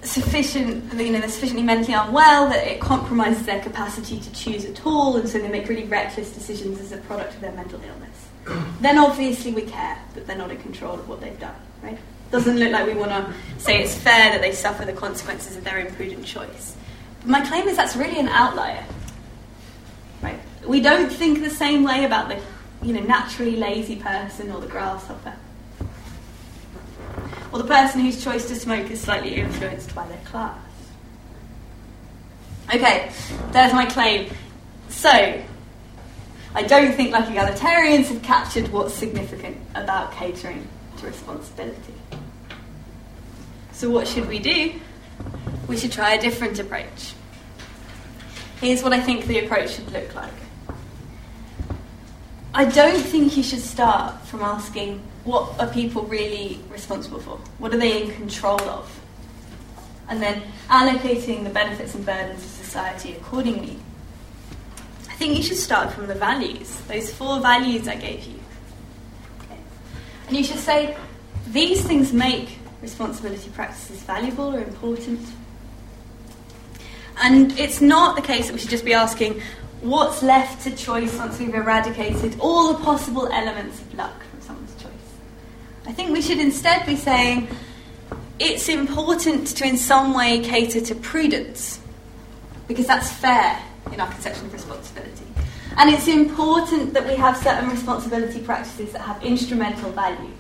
they're sufficiently mentally unwell that it compromises their capacity to choose at all, and so they make really reckless decisions as a product of their mental illness, then obviously we care that they're not in control of what they've done, right? Doesn't look like we want to say it's fair that they suffer the consequences of their imprudent choice. But my claim is that's really an outlier, right? We don't think the same way about the naturally lazy person or the grasshopper, or the person whose choice to smoke is slightly influenced by their class. Okay, there's my claim. So, I don't think lucky egalitarians have captured what's significant about catering to responsibility. So what should we do? We should try a different approach. Here's what I think the approach should look like. I don't think you should start from asking, what are people really responsible for? What are they in control of? And then allocating the benefits and burdens of society accordingly. I think you should start from the values, those 4 values I gave you. Okay. And you should say, these things make responsibility practices valuable or important. And it's not the case that we should just be asking, what's left to choice once we've eradicated all the possible elements of luck from someone's choice? I think we should instead be saying, it's important to in some way cater to prudence, because that's fair in our conception of responsibility. And it's important that we have certain responsibility practices that have instrumental value,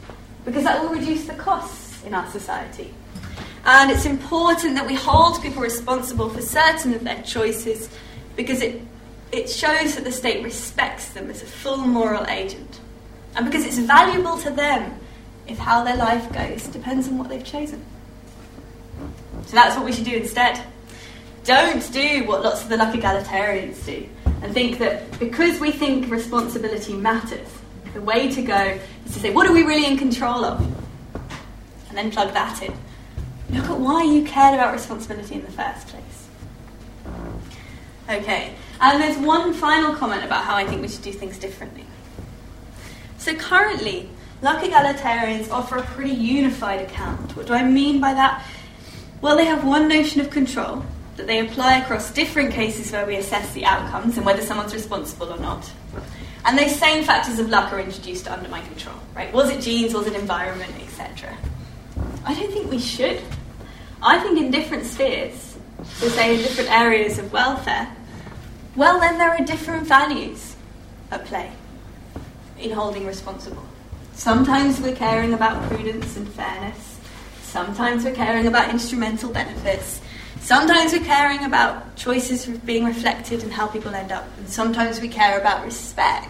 because that will reduce the costs in our society. And it's important that we hold people responsible for certain of their choices, because it shows that the state respects them as a full moral agent. And because it's valuable to them if how their life goes depends on what they've chosen. So that's what we should do instead. Don't do what lots of the luck egalitarians do and think that because we think responsibility matters, the way to go is to say, what are we really in control of? And then plug that in. Look at why you cared about responsibility in the first place. Okay. And there's one final comment about how I think we should do things differently. So currently, luck egalitarians offer a pretty unified account. What do I mean by that? Well, they have one notion of control that they apply across different cases where we assess the outcomes and whether someone's responsible or not. And those same factors of luck are introduced to undermine control, right? Was it genes, was it environment, etc.? I don't think we should. I think in different spheres, so say in different areas of welfare, well, then there are different values at play in holding responsible. Sometimes we're caring about prudence and fairness. Sometimes we're caring about instrumental benefits. Sometimes we're caring about choices being reflected and how people end up. And sometimes we care about respect.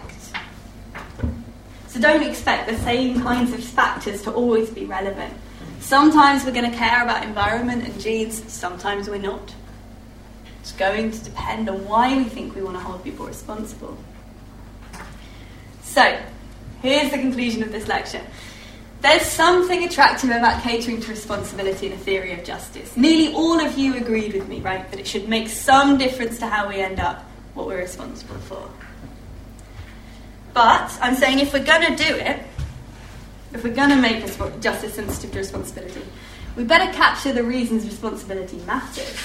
So don't expect the same kinds of factors to always be relevant. Sometimes we're going to care about environment and genes. Sometimes we're not. It's going to depend on why we think we want to hold people responsible. So, here's the conclusion of this lecture. There's something attractive about catering to responsibility in a theory of justice. Nearly all of you agreed with me, right, that it should make some difference to how we end up what we're responsible for. But I'm saying if we're going to do it, if we're going to make justice sensitive to responsibility, we better capture the reasons responsibility matters.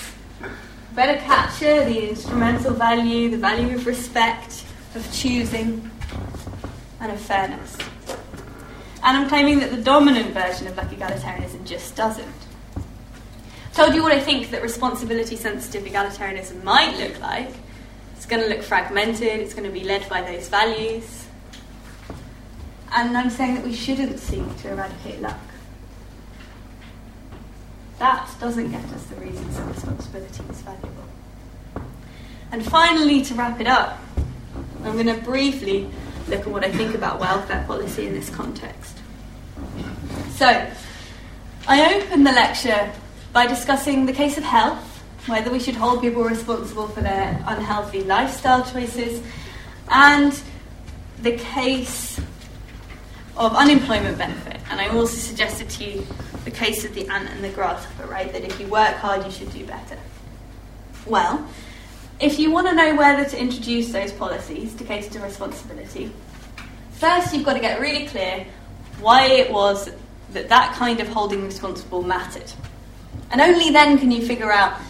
Better capture the instrumental value, the value of respect, of choosing, and of fairness. And I'm claiming that the dominant version of luck egalitarianism just doesn't. I told you what I think that responsibility-sensitive egalitarianism might look like. It's going to look fragmented, it's going to be led by those values. And I'm saying that we shouldn't seek to eradicate luck. That doesn't get us the reasons that responsibility is valuable. And finally, to wrap it up, I'm going to briefly look at what I think about welfare policy in this context. So, I opened the lecture by discussing the case of health, whether we should hold people responsible for their unhealthy lifestyle choices, and the case of unemployment benefit. And I also suggested to you the case of the ant and the grasshopper, right? That if you work hard, you should do better. Well, if you want to know whether to introduce those policies to cater to responsibility, first you've got to get really clear why it was that that kind of holding responsible mattered. And only then can you figure out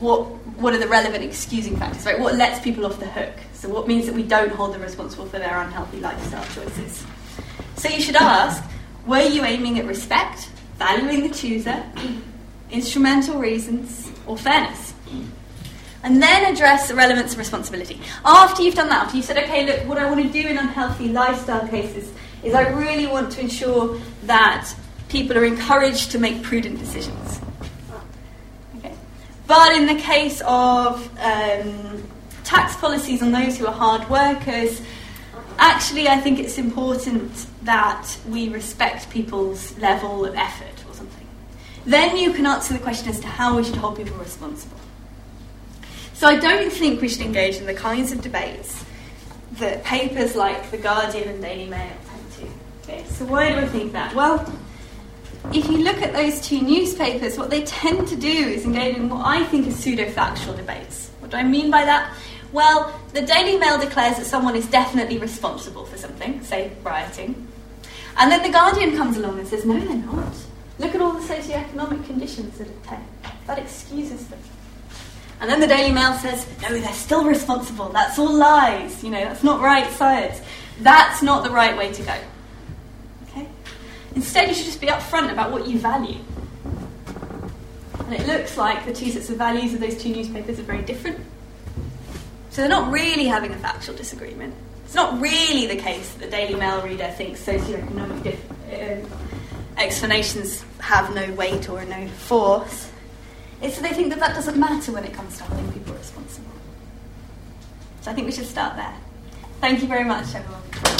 what are the relevant excusing factors, right? What lets people off the hook? So what means that we don't hold them responsible for their unhealthy lifestyle choices? So you should ask, were you aiming at respect, valuing the chooser, instrumental reasons, or fairness? And then address the relevance of responsibility. After you've done that, after you've said, okay, look, what I want to do in unhealthy lifestyle cases is I really want to ensure that people are encouraged to make prudent decisions. Okay. But in the case of tax policies on those who are hard workers, actually, I think it's important that we respect people's level of effort or something. Then you can answer the question as to how we should hold people responsible. So I don't think we should engage in the kinds of debates that papers like The Guardian and Daily Mail tend to. Okay, so why do I think that? Well, if you look at those two newspapers, what they tend to do is engage in what I think is pseudo-factual debates. What do I mean by that? Well, the Daily Mail declares that someone is definitely responsible for something, say rioting. And then The Guardian comes along and says, no, they're not. Look at all the socioeconomic conditions that obtain. That excuses them. And then the Daily Mail says, no, they're still responsible. That's all lies. You know, that's not right science. That's not the right way to go. Okay? Instead, you should just be upfront about what you value. And it looks like the two sets of values of those two newspapers are very different. So they're not really having a factual disagreement. It's not really the case that the Daily Mail reader thinks socioeconomic explanations have no weight or no force. It's that they think that that doesn't matter when it comes to holding people responsible. So I think we should start there. Thank you very much, everyone. Thank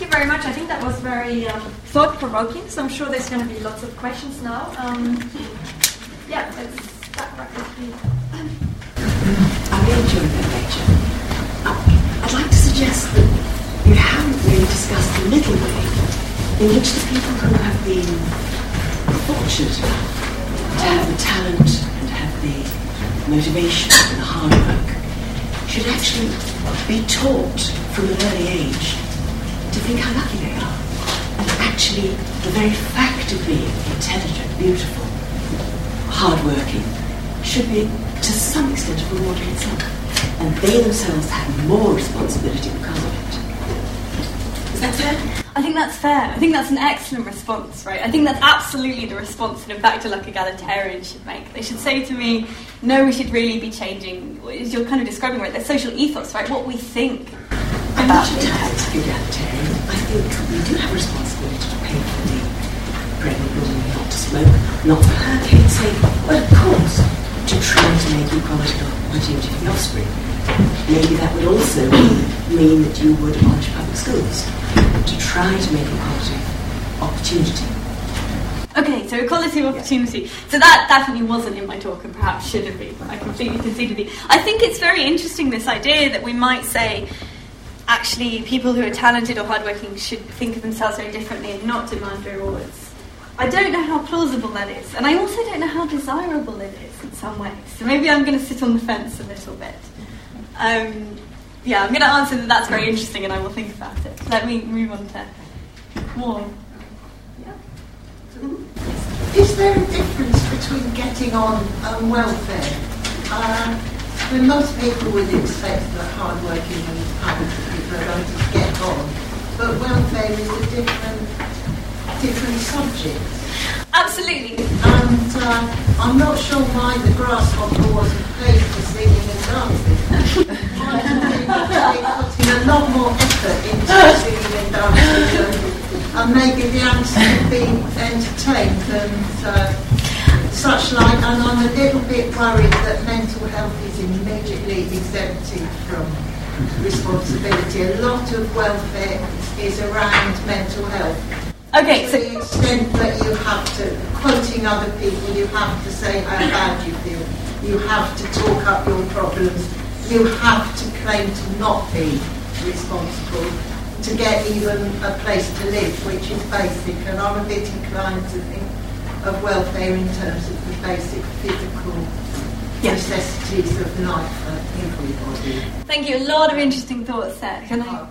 you very much. I think that was very thought-provoking, so I'm sure there's going to be lots of questions now. Yeah, let's start right with you. I really enjoyed that lecture. I'd like to suggest that you haven't really discussed the middle way in which the people who have been fortunate to have the talent and have the motivation and the hard work should actually be taught from an early age to think how lucky they are. And actually, the very fact of being intelligent, beautiful, hard-working should be, to some extent, rewarded itself. And they themselves have more responsibility because of it. Is that fair? I think that's fair. I think that's an excellent response, right? I think that's absolutely the response that, in fact, a like egalitarian should make. They should say to me, no, we should really be changing, as you're kind of describing, right, their social ethos, right, what we think. I'm not entirely egalitarian. I think we do have a responsibility to pay for the pregnant woman not to smoke, not for her case sake, but of course, to try to make equality of opportunity for the offspring. Maybe that would also mean that you would abolish public schools, to try to make equality of opportunity. Okay, so equality of opportunity. Yeah. So that definitely wasn't in my talk and perhaps should have been. I completely concede with you. I think it's very interesting, this idea that we might say, actually, people who are talented or hardworking should think of themselves very differently and not demand rewards. I don't know how plausible that is, and I also don't know how desirable it is in some ways. So maybe I'm going to sit on the fence a little bit. I'm going to answer that that's very interesting, and I will think about it. Let me move on to more. Yeah. Mm-hmm. Is there a difference between getting on and welfare? Most people would expect that hard-working and talented people are going to get on, but welfare is a different subject. Absolutely. And I'm not sure why the grasshopper wasn't paid for singing and dancing. Why putting a lot more effort into singing and dancing, and maybe the answer would be entertained and such like, and I'm a little bit worried that mental health is immediately exempted from responsibility. A lot of welfare is around mental health. Okay, so the extent that you have to, quoting other people, you have to say how bad you feel, you have to talk up your problems, you have to claim to not be responsible to get even a place to live, which is basic, and I'm a bit inclined to think of welfare in terms of the basic physical necessities of life for everybody. Thank you. A lot of interesting thoughts there. Can I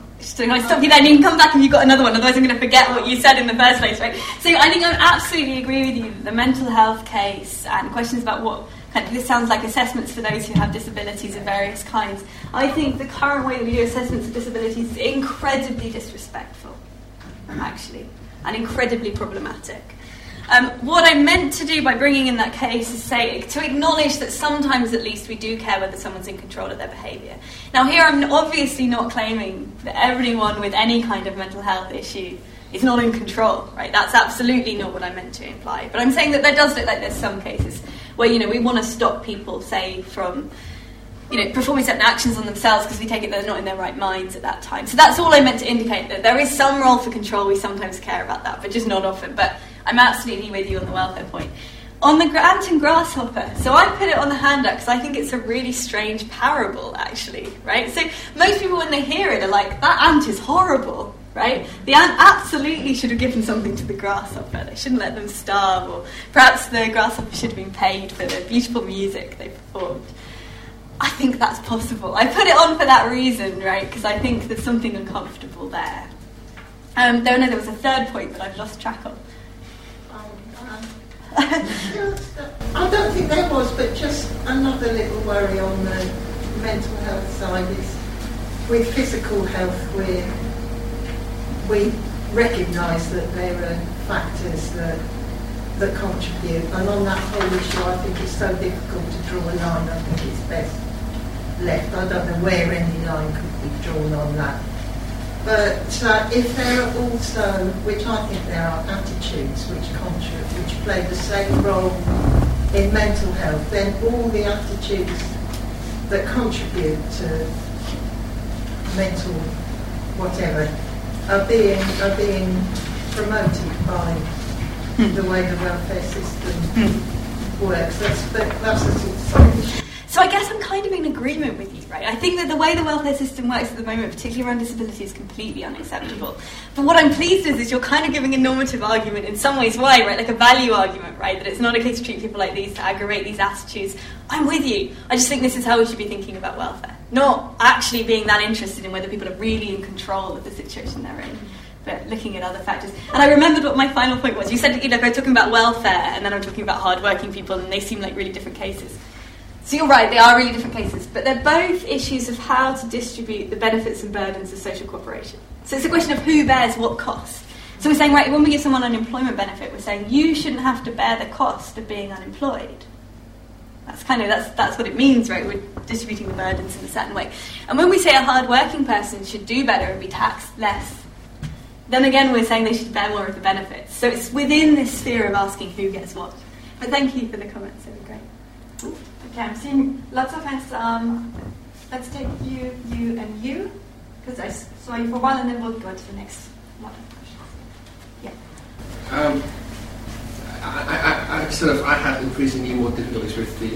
stop you there? And you can come back if you've got another one, otherwise I'm going to forget what you said in the first place, right? So I think I would absolutely agree with you that the mental health case and questions about what kind of, this sounds like assessments for those who have disabilities of various kinds. I think the current way that we do assessments of disabilities is incredibly disrespectful, actually, and incredibly problematic. What I meant to do by bringing in that case is say to acknowledge that sometimes at least we do care whether someone's in control of their behaviour. Now here I'm obviously not claiming that everyone with any kind of mental health issue is not in control, right? That's absolutely not what I meant to imply. But I'm saying that there does look like there's some cases where, you know, we want to stop people, say, from you know, performing certain actions on themselves because we take it they're not in their right minds at that time. So that's all I meant to indicate, that there is some role for control. We sometimes care about that, but just not often. But I'm absolutely with you on the welfare point. On the ant and grasshopper, so I put it on the hand up because I think it's a really strange parable, actually, right? So most people, when they hear it, are like, that ant is horrible, right? The ant absolutely should have given something to the grasshopper. They shouldn't let them starve, or perhaps the grasshopper should have been paid for the beautiful music they performed. I think that's possible. I put it on for that reason, right? Because I think there's something uncomfortable there. No, there was a third point that I've lost track of. I don't think there was, but just another little worry on the mental health side is with physical health, we recognise that there are factors that contribute, and on that whole issue I think it's so difficult to draw a line. I think it's best left. I don't know where any line could be drawn on that. But if there are also, which I think there are, attitudes which play the same role in mental health, then all the attitudes that contribute to mental whatever are being promoted by the way the welfare system works. That's a sort of thing. So I guess I'm kind of in agreement with you, right? I think that the way the welfare system works at the moment, particularly around disability, is completely unacceptable. But what I'm pleased with is you're kind of giving a normative argument in some ways, why, right? Like a value argument, right? That it's not okay to treat people like these, to aggravate these attitudes. I'm with you. I just think this is how we should be thinking about welfare. Not actually being that interested in whether people are really in control of the situation they're in, but looking at other factors. And I remembered what my final point was. You said, you know, I'm talking about welfare, and then I'm talking about hardworking people, and they seem like really different cases. So you're right, they are really different cases, but they're both issues of how to distribute the benefits and burdens of social cooperation. So it's a question of who bears what cost. So we're saying, right, when we give someone unemployment benefit, we're saying you shouldn't have to bear the cost of being unemployed. That's what it means, right? We're distributing the burdens in a certain way. And when we say a hard-working person should do better and be taxed less, then again we're saying they should bear more of the benefits. So it's within this sphere of asking who gets what. But thank you for the comments, they were great. Ooh. Okay, I'm seeing lots of hands. Let's take you, and you, because I saw you for one, and then we'll go to the next one. Yeah. I have increasingly more difficulties with the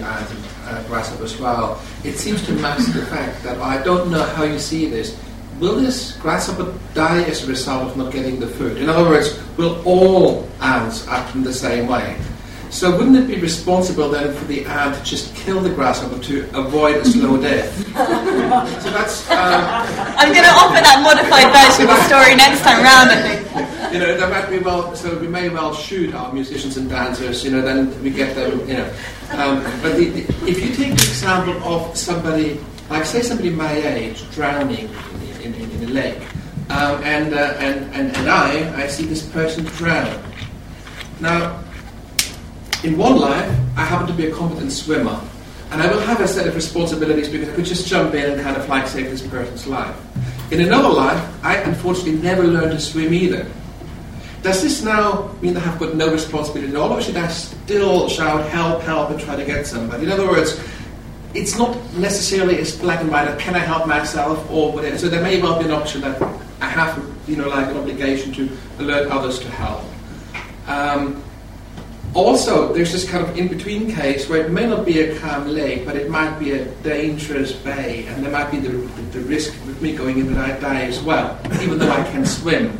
grasshopper as well. It seems to mask the fact that I don't know how you see this. Will this grasshopper die as a result of not getting the food? In other words, will all ants act in the same way? So wouldn't it be responsible then for the ant to just kill the grasshopper to avoid a slow death? So that's... I'm going to offer that modified version of the story next time round, I think. You know, that might be well... So we may well shoot our musicians and dancers, you know, then we get them, you know. But if you take the example of somebody, like say somebody my age, drowning in a lake, and I see this person drown. Now... in one life, I happen to be a competent swimmer, and I will have a set of responsibilities because I could just jump in and kind of like save this person's life. In another life, I unfortunately never learned to swim either. Does this now mean I have got no responsibility at all, or should I still shout, help, help, and try to get somebody? In other words, it's not necessarily as black and white, can I help myself, or whatever. So there may well be an option that I have, you know, like an obligation to alert others to help. Also, there's this kind of in-between case where it may not be a calm lake, but it might be a dangerous bay, and there might be the risk with me going in that I die as well, even though I can swim.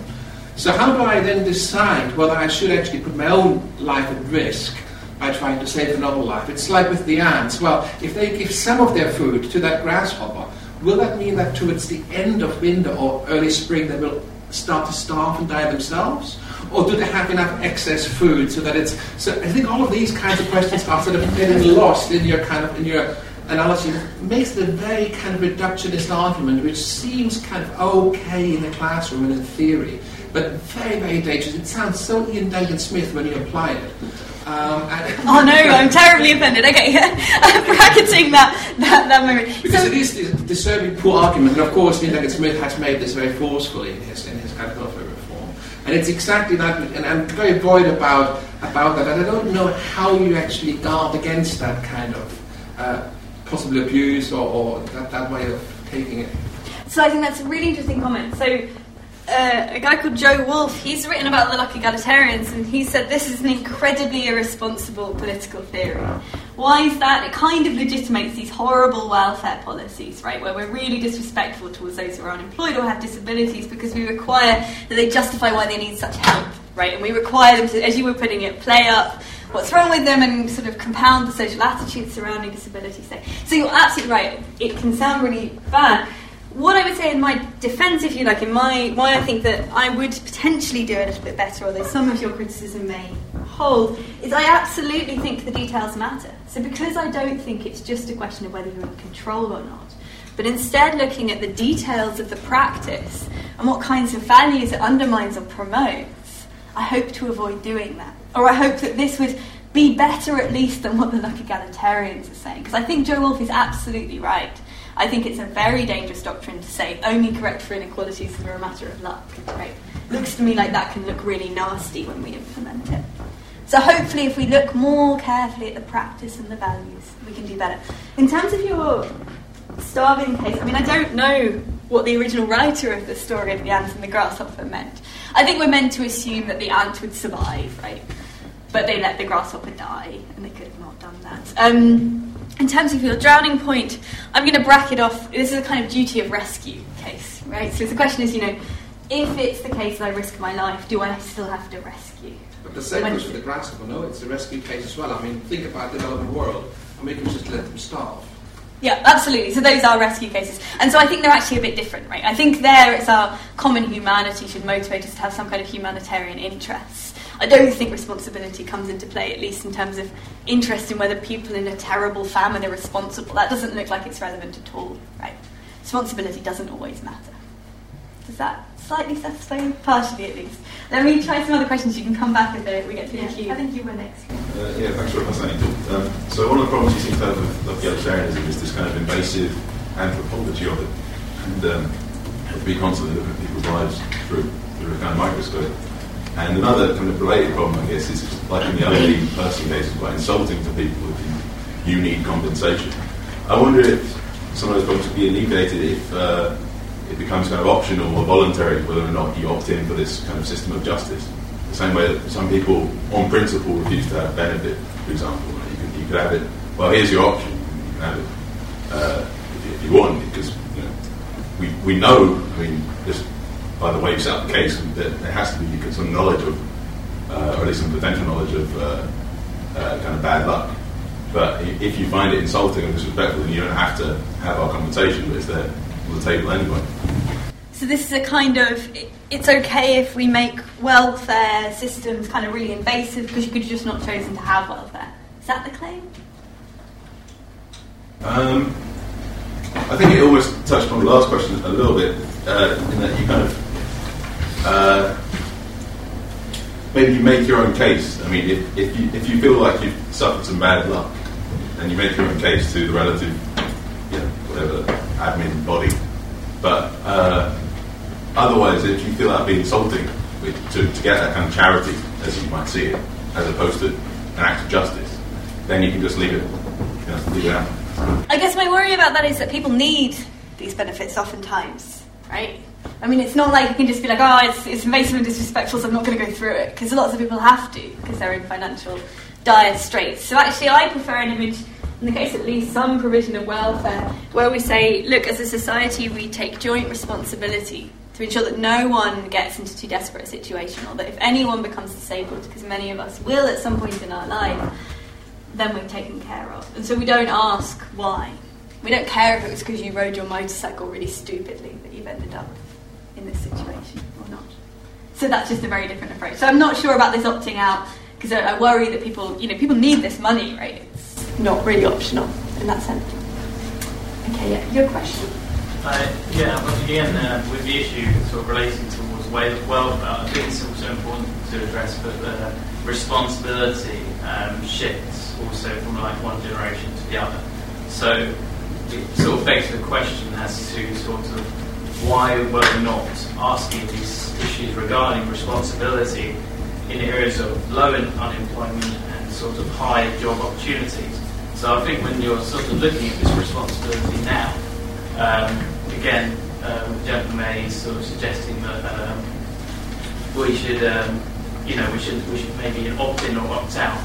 So how do I then decide whether I should actually put my own life at risk by trying to save another life? It's like with the ants. Well, if they give some of their food to that grasshopper, will that mean that towards the end of winter or early spring they will start to starve and die themselves? Or do they have enough excess food so that it's... So I think all of these kinds of questions are sort of getting lost in your kind of, in your analogy. It makes it a very kind of reductionist argument, which seems kind of okay in the classroom and in theory, but very, very dangerous. It sounds so Ian Duncan Smith when you apply it. Oh no, I'm terribly offended. Okay, I'm bracketing that memory. Because so, it is a disturbing poor argument, and of course Ian Duncan Smith has made this very forcefully in his kind of philosophy. And it's exactly that, and I'm very worried about that, and I don't know how you actually guard against that kind of possible abuse or that way of taking it. So I think that's a really interesting comment. So a guy called Joe Wolf, he's written about the lucky egalitarians, and he said this is an incredibly irresponsible political theory. Why is that? It kind of legitimates these horrible welfare policies, right, where we're really disrespectful towards those who are unemployed or have disabilities because we require that they justify why they need such help, right, and we require them to, as you were putting it, play up what's wrong with them and sort of compound the social attitudes surrounding disability. So you're absolutely right, it can sound really bad. What I would say in my defence, if you like, in my why I think that I would potentially do it a little bit better, although some of your criticism may hold, is I absolutely think the details matter. So because I don't think it's just a question of whether you're in control or not, but instead looking at the details of the practice and what kinds of values it undermines or promotes, I hope to avoid doing that. Or I hope that this would be better at least than what the lucky egalitarians are saying. Because I think Joe Wolf is absolutely right. I think it's a very dangerous doctrine to say only correct for inequalities that are a matter of luck. Right? Looks to me like that can look really nasty when we implement it. So hopefully if we look more carefully at the practice and the values, we can do better. In terms of your starving case, I mean, I don't know what the original writer of the story of the ant and the grasshopper meant. I think we're meant to assume that the ant would survive, right? But they let the grasshopper die, and they could have not done that. In terms of your drowning point, I'm going to bracket off, this is a kind of duty of rescue case, right? So the question is, you know, if it's the case that I risk my life, do I still have to rescue? But the same goes for the grasshopper, no? It's a rescue case as well. I mean, think about the developing world, and we can just let them starve. Yeah, absolutely. So those are rescue cases. And so I think they're actually a bit different, right? I think there it's our common humanity should motivate us to have some kind of humanitarian interests. I don't think responsibility comes into play, at least in terms of interest in whether people in a terrible famine are responsible. That doesn't look like it's relevant at all, right? Responsibility doesn't always matter. Does that slightly satisfy you? Partially, at least. Let me try some other questions. You can come back if we get to the queue. I think you were next. Yeah, thanks for fascinating. So one of the problems you seem to have with egalitarianism is this kind of invasive anthropology of it, and we constantly look at people's lives through a kind of microscope. And another kind of related problem, I guess, is like in the elderly person case, quite insulting to people if you need compensation. I wonder if some of those problems could be alleviated if it becomes kind of optional or voluntary whether or not you opt in for this kind of system of justice. The same way that some people, on principle, refuse to have benefit, for example. You could have it, well, here's your option, you can have it if you want, because you know, we know, I mean, just by the way you set up the case, that there has to be some knowledge of, or at least some potential knowledge of, kind of bad luck. But if you find it insulting and disrespectful, then you don't have to have our conversation, but it's there on the table anyway. So this is a kind of, it's okay if we make welfare systems kind of really invasive because you could have just not chosen to have welfare. Is that the claim? I think it almost touched on the last question a little bit, in that you kind of maybe you make your own case. I mean, if you feel like you've suffered some bad luck, and you make your own case to the relative, you know, whatever admin body. But otherwise, if you feel that being insulting, to get that kind of charity, as you might see it, as opposed to an act of justice, then you can just leave it. You know, leave it out. I guess my worry about that is that people need these benefits oftentimes, right? I mean, it's not like you can just be like, oh, it's invasive and disrespectful, so I'm not going to go through it, because lots of people have to, because they're in financial dire straits. So actually, I prefer an image, in the case at least some provision of welfare, where we say, look, as a society, we take joint responsibility to ensure that no one gets into too desperate a situation, or that if anyone becomes disabled, because many of us will at some point in our life, then we're taken care of. And so we don't ask why. We don't care if it was because you rode your motorcycle really stupidly that you've ended up in this situation or not. So that's just a very different approach. So I'm not sure about this opting out, because I worry that people, you know, people need this money, right? It's not really optional in that sense. Okay, yeah, your question. Once again, with the issue sort of relating towards welfare, I think it's also important to address that the responsibility shifts also from like one generation to the other. So it sort of begs the question as to sort of why we're not asking these issues regarding responsibility in areas of low unemployment and sort of high job opportunities. So I think when you're sort of looking at this responsibility now, again, Jennifer May is sort of suggesting that we should, we should maybe opt in or opt out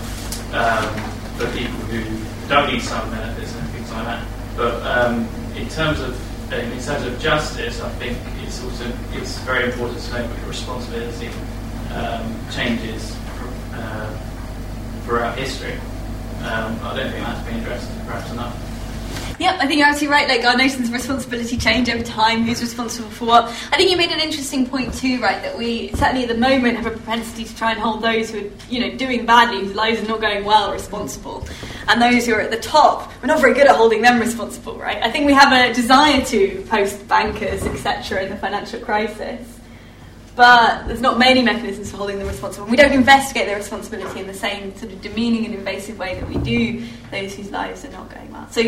for people who don't need some benefits and things like that. But in terms of justice, I think it's very important to note that responsibility changes throughout history. I don't think that's been addressed perhaps enough. Yeah, I think you're absolutely right. Like, Arneson's responsibility change over time, who's responsible for what. I think you made an interesting point too, right, that we certainly at the moment have a propensity to try and hold those who are, doing badly, whose lives are not going well, responsible. And those who are at the top, we're not very good at holding them responsible, right? I think we have a desire to post bankers, etc., in the financial crisis. But there's not many mechanisms for holding them responsible. We don't investigate their responsibility in the same sort of demeaning and invasive way that we do those whose lives are not going well. So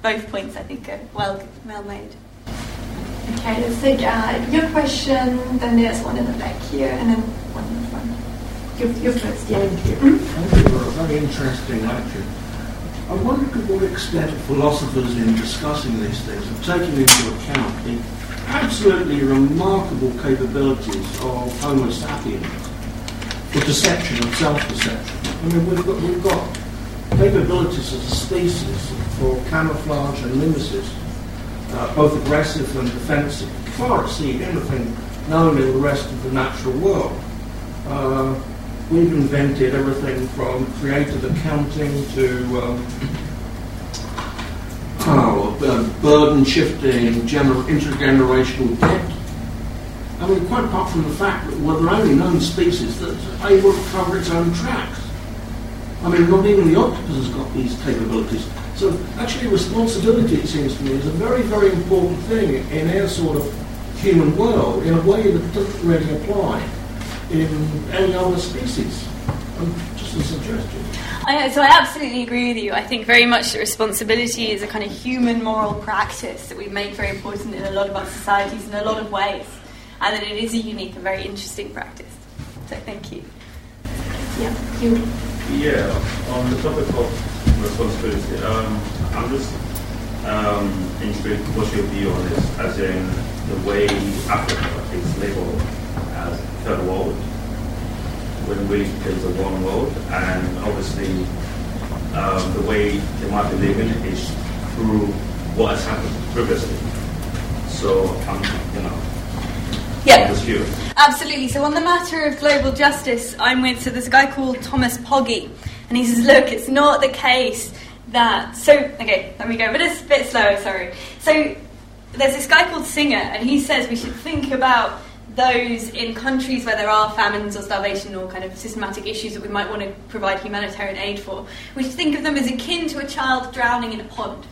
both points, I think, are well made. Okay, let's take your question, then there's one in the back here, and then one in the front. Your first, yeah. Thank you. A very interesting lecture. I wonder to what extent philosophers in discussing these things have taken into account the absolutely remarkable capabilities of Homo sapiens for deception and self-deception. I mean, we've got capabilities as a species for camouflage and mimesis, both aggressive and defensive, far exceed anything known in the rest of the natural world. We've invented everything from creative accounting to burden shifting, intergenerational debt. I mean, quite apart from the fact that we're the only known species that's able to cover its own tracks. I mean, not even the octopus has got these capabilities. So actually responsibility, it seems to me, is a very, very important thing in our sort of human world in a way that doesn't really apply in any other species. Just a suggestion. So I absolutely agree with you. I think very much that responsibility is a kind of human moral practice that we make very important in a lot of our societies in a lot of ways, and that it is a unique and very interesting practice. So thank you. Yeah, you. Yeah, on the topic of responsibility, I'm just interested in what's your view on this, as in the way Africa is labelled as third world, when really is the one world, and obviously the way they might be living is through what has happened previously. So Yeah, absolutely. So on the matter of global justice, so there's a guy called Thomas Pogge, and he says, look, it's not the case that... So there's this guy called Singer, and he says we should think about those in countries where there are famines or starvation or kind of systematic issues that we might want to provide humanitarian aid for. We should think of them as akin to a child drowning in a pond.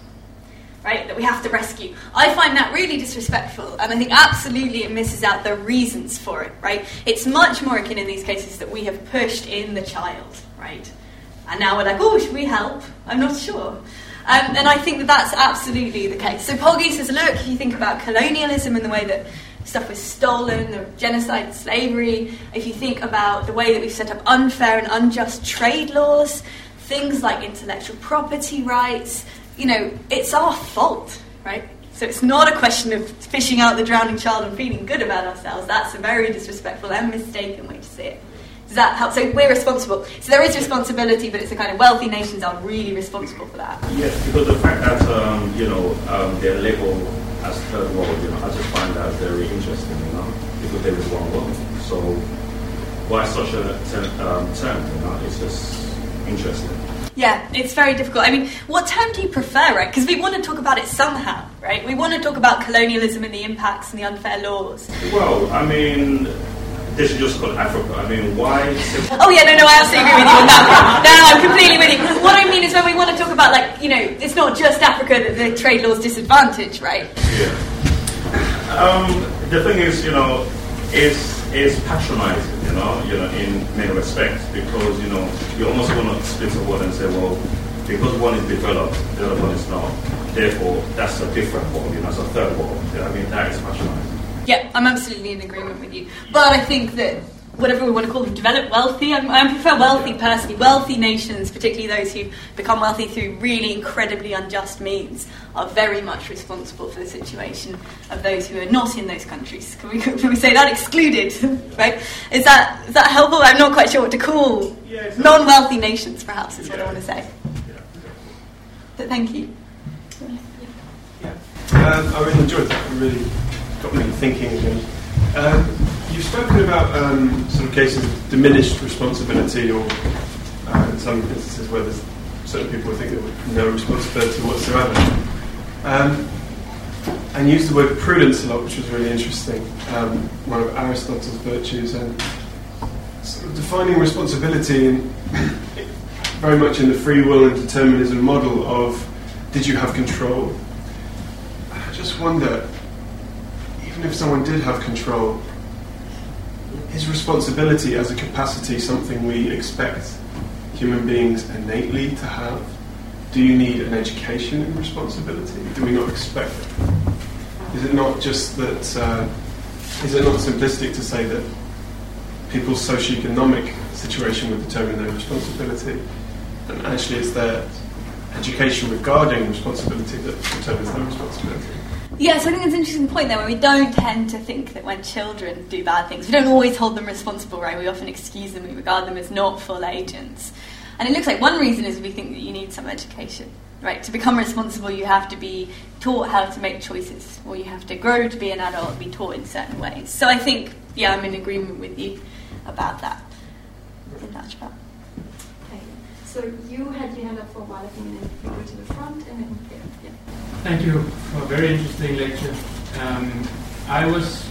Right, that we have to rescue. I find that really disrespectful, and I think absolutely it misses out the reasons for it, right? It's much more akin in these cases that we have pushed in the child, right? And now we're like, oh, should we help? I'm not sure. And I think that that's absolutely the case. So Pogge says, look, if you think about colonialism and the way that stuff was stolen, the genocide, slavery, if you think about the way that we've set up unfair and unjust trade laws, things like intellectual property rights, it's our fault, right? So it's not a question of fishing out the drowning child and feeling good about ourselves. That's a very disrespectful and mistaken way to see it. Does that help? So we're responsible. So there is responsibility, but it's a kind of wealthy nations are really responsible for that. Yes, because the fact that, they're labelled as third world, I just find that very interesting, because there is one world. So why such a term, It's just interesting. Yeah, it's very difficult. I mean, what term do you prefer, right? Because we want to talk about it somehow, right? We want to talk about colonialism and the impacts and the unfair laws. Well, this is just called Africa. Why... Oh, yeah, no, I absolutely agree with you on that one. No, I'm completely with you. What I mean is when we want to talk about, it's not just Africa that the trade laws disadvantage, right? Yeah. The thing is, is patronising, in many respects, because you almost want to split the world and say, well, because one is developed, the other one is not, therefore that's a different world, it's a third world. That is patronising. Yeah, I'm absolutely in agreement with you, but I think that whatever we want to call them, developed, wealthy. I prefer wealthy personally. Wealthy nations, particularly those who become wealthy through really incredibly unjust means, are very much responsible for the situation of those who are not in those countries. Can we say that? Excluded, right? Is that helpful? I'm not quite sure what to call non-wealthy nations, perhaps, is what I want to say. But thank you. I really enjoyed that. It really got me thinking again. You've spoken about sort of cases of diminished responsibility, or in some instances where there's certain people who think there was no responsibility whatsoever, and used the word prudence a lot, which was really interesting, one of Aristotle's virtues, and sort of defining responsibility in, very much in the free will and determinism model of, did you have control? I just wonder, even if someone did have control, is responsibility as a capacity something we expect human beings innately to have? Do you need an education in responsibility? Do we not expect it? Is it not just that? Is it not simplistic to say that people's socioeconomic situation would determine their responsibility, and actually it's their education regarding responsibility that determines their responsibility? Yes, I think it's an interesting point there, where we don't tend to think that when children do bad things, we don't always hold them responsible, right? We often excuse them, we regard them as not full agents. And it looks like one reason is we think that you need some education, right? To become responsible, you have to be taught how to make choices, or you have to grow to be an adult and be taught in certain ways. So I think, I'm in agreement with you about that. In that about. Okay. So you had your hand up for a while, I think, and then you go to the front, and then there. Yeah. Thank you for a very interesting lecture. I was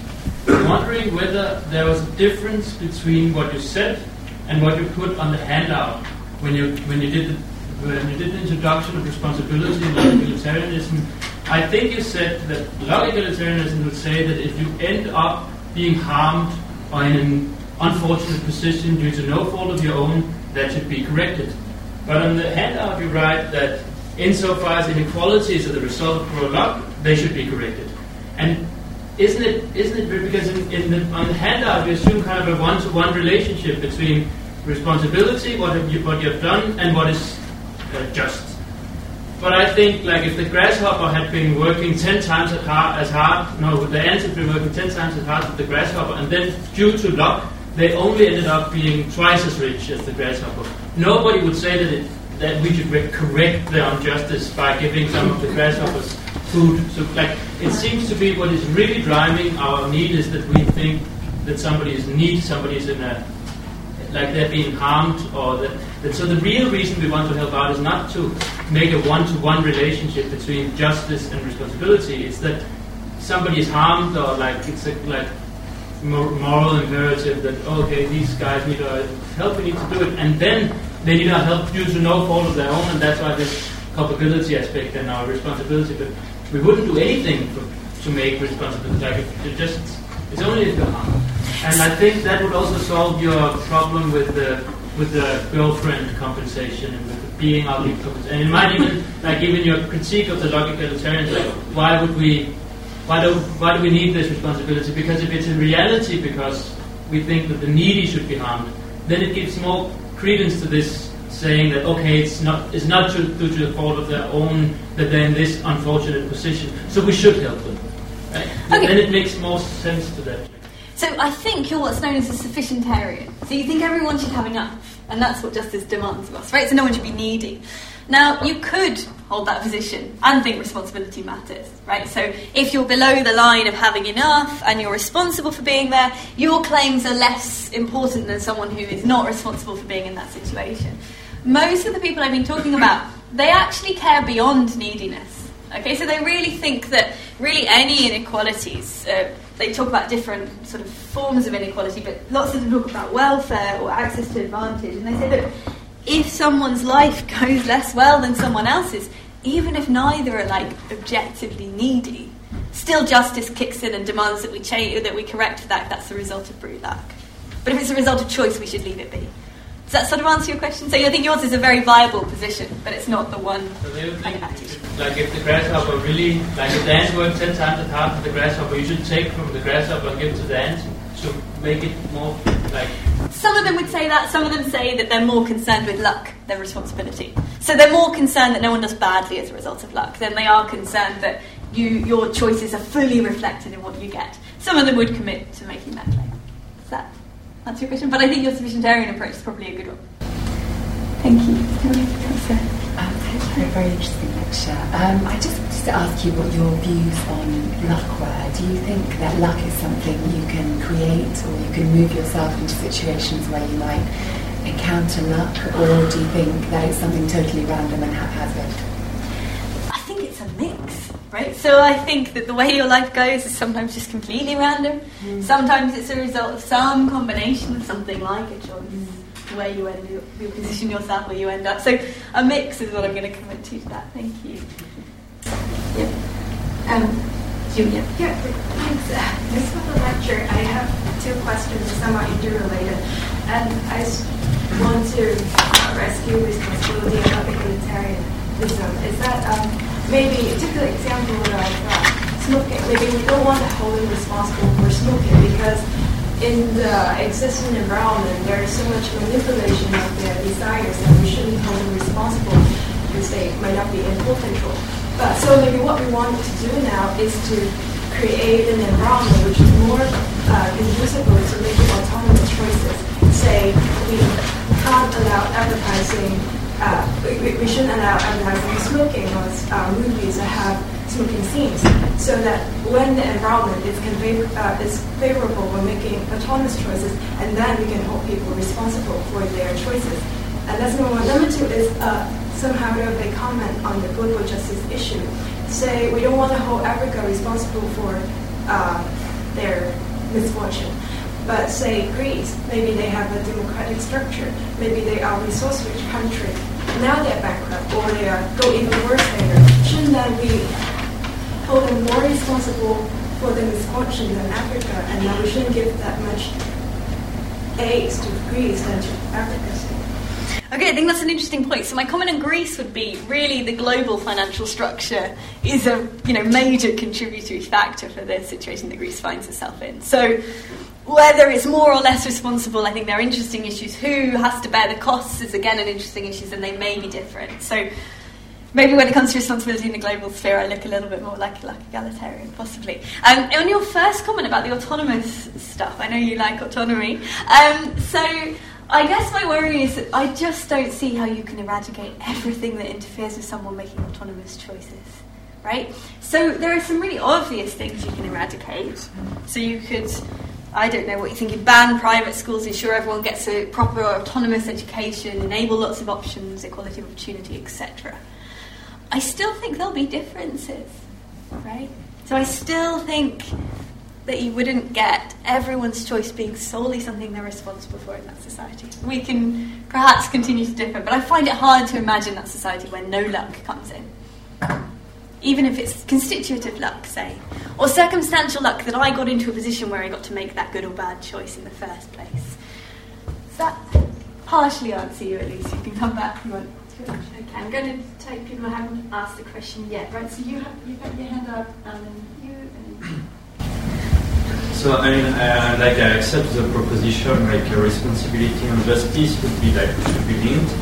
wondering whether there was a difference between what you said and what you put on the handout when you did the introduction of responsibility and egalitarianism. I think you said that egalitarianism would say that if you end up being harmed or in an unfortunate position due to no fault of your own, that should be corrected. But on the handout you write that insofar as inequalities are the result of poor luck, they should be corrected. And isn't it weird, because on the handout you assume kind of a one-to-one relationship between responsibility, what you have done, and what is just. But I think, like, if the grasshopper had been working 10 times the ants had been working 10 times as hard as the grasshopper, and then due to luck, they only ended up being twice as rich as the grasshopper. Nobody would say that we should correct the injustice by giving some of the grasshoppers food. So, like, it seems to be what is really driving our need is that we think that somebody is in need, somebody is in a, like, they're being harmed, or that. So the real reason we want to help out is not to make a one-to-one relationship between justice and responsibility. It's that somebody is harmed, or like it's a, like, moral imperative that these guys need our help, we need to do it, and then they need our help due to no fault of their own, and that's why this culpability aspect and our responsibility. But we wouldn't do anything to make responsibility, like it's only if you're harmed. And I think that would also solve your problem with the girlfriend compensation and with the being ugly compensation. And it might even, like, even your critique of the egalitarian, like, why do we need this responsibility? Because if it's a reality, because we think that the needy should be harmed, then it gives more credence to this saying that it's not due to the fault of their own that they're in this unfortunate position, so we should help them. Right? Okay. Then it makes more sense to that. So I think you're what's known as a sufficientarian. So you think everyone should have enough, and that's what justice demands of us, right? So no one should be needy. Now, you could hold that position and think responsibility matters, right? So if you're below the line of having enough and you're responsible for being there, your claims are less important than someone who is not responsible for being in that situation. Most of the people I've been talking about, they actually care beyond neediness, okay? So they really think that really any inequalities... they talk about different sort of forms of inequality, but lots of them talk about welfare or access to advantage. And they say, look, if someone's life goes less well than someone else's, even if neither are, like, objectively needy, still justice kicks in and demands that we change, that we correct for that. That's the result of brute luck. But if it's a result of choice, we should leave it be. Does that sort of answer your question? So I think yours is a very viable position, but it's not the one. So they would think, like, if the grasshopper really, like, if the ants work 10 times as hard as the grasshopper, you should take from the grasshopper and give to the ants to make it more like... Some of them would say that. Some of them say that they're more concerned with luck than responsibility. So they're more concerned that no one does badly as a result of luck than they are concerned that your choices are fully reflected in what you get. Some of them would commit to making that claim. Does that answer your question? But I think your sufficientarian approach is probably a good one. Thank you. Thank you for a very interesting lecture. I just wanted to ask you what your views on luck were. Do you think that luck is something you can create, or you can move yourself into situations where you might encounter luck, or do you think that it's something totally random and haphazard? I think it's a mix, right? So I think that the way your life goes is sometimes just completely random. Mm. Sometimes it's a result of some combination of something like a choice. Where you end up, you position yourself where you end up. So a mix is what I'm going to commit to that. Thank you. Yep. Julia. Yeah, thanks. Thanks for the lecture. I have two questions, somewhat interrelated. And I want to rescue responsibility about egalitarianism. Is that maybe a typical example of smoking? Maybe we don't want to hold him responsible for smoking because in the existing environment, there is so much manipulation of their desires that we shouldn't hold them responsible because they might not be in full control. But so maybe what we want to do now is to create an environment which is more conducible to making autonomous choices. Say we can't allow advertising. We shouldn't allow advertising smoking or movies that have smoking scenes, so that when the environment is favorable when making autonomous choices, and then we can hold people responsible for their choices. And that's number one. Number two is somehow we have a comment on the global justice issue. Say we don't want to hold Africa responsible for their misfortune. But say Greece, maybe they have a democratic structure, maybe they are a resource-rich country. Now they're bankrupt, or they are go even worse later. Shouldn't that we hold them more responsible for the misfortune than Africa, and that we shouldn't give that much aid to Greece than to Africa? Okay, I think that's an interesting point. So my comment on Greece would be really the global financial structure is a major contributory factor for the situation that Greece finds itself in. So whether it's more or less responsible, I think they're interesting issues. Who has to bear the costs is again an interesting issue, and they may be different. So maybe when it comes to responsibility in the global sphere, I look a little bit more like egalitarian, possibly. On your first comment about the autonomous stuff, I know you like autonomy. So I guess my worry is that I just don't see how you can eradicate everything that interferes with someone making autonomous choices, right? So there are some really obvious things you can eradicate. So you could, I don't know what you're thinking, ban private schools, ensure everyone gets a proper autonomous education, enable lots of options, equality of opportunity, etc. I still think there'll be differences, right? So I still think that you wouldn't get everyone's choice being solely something they're responsible for in that society. We can perhaps continue to differ, but I find it hard to imagine that society where no luck comes in, even if it's constitutive luck, say, or circumstantial luck that I got into a position where I got to make that good or bad choice in the first place. Does that partially answer you, at least? You can come back if you want. Okay, I'm going to take people who haven't asked the question yet. Right, so you've got your hand up, and then you, and... So I mean, I accept the proposition responsibility and justice should be linked,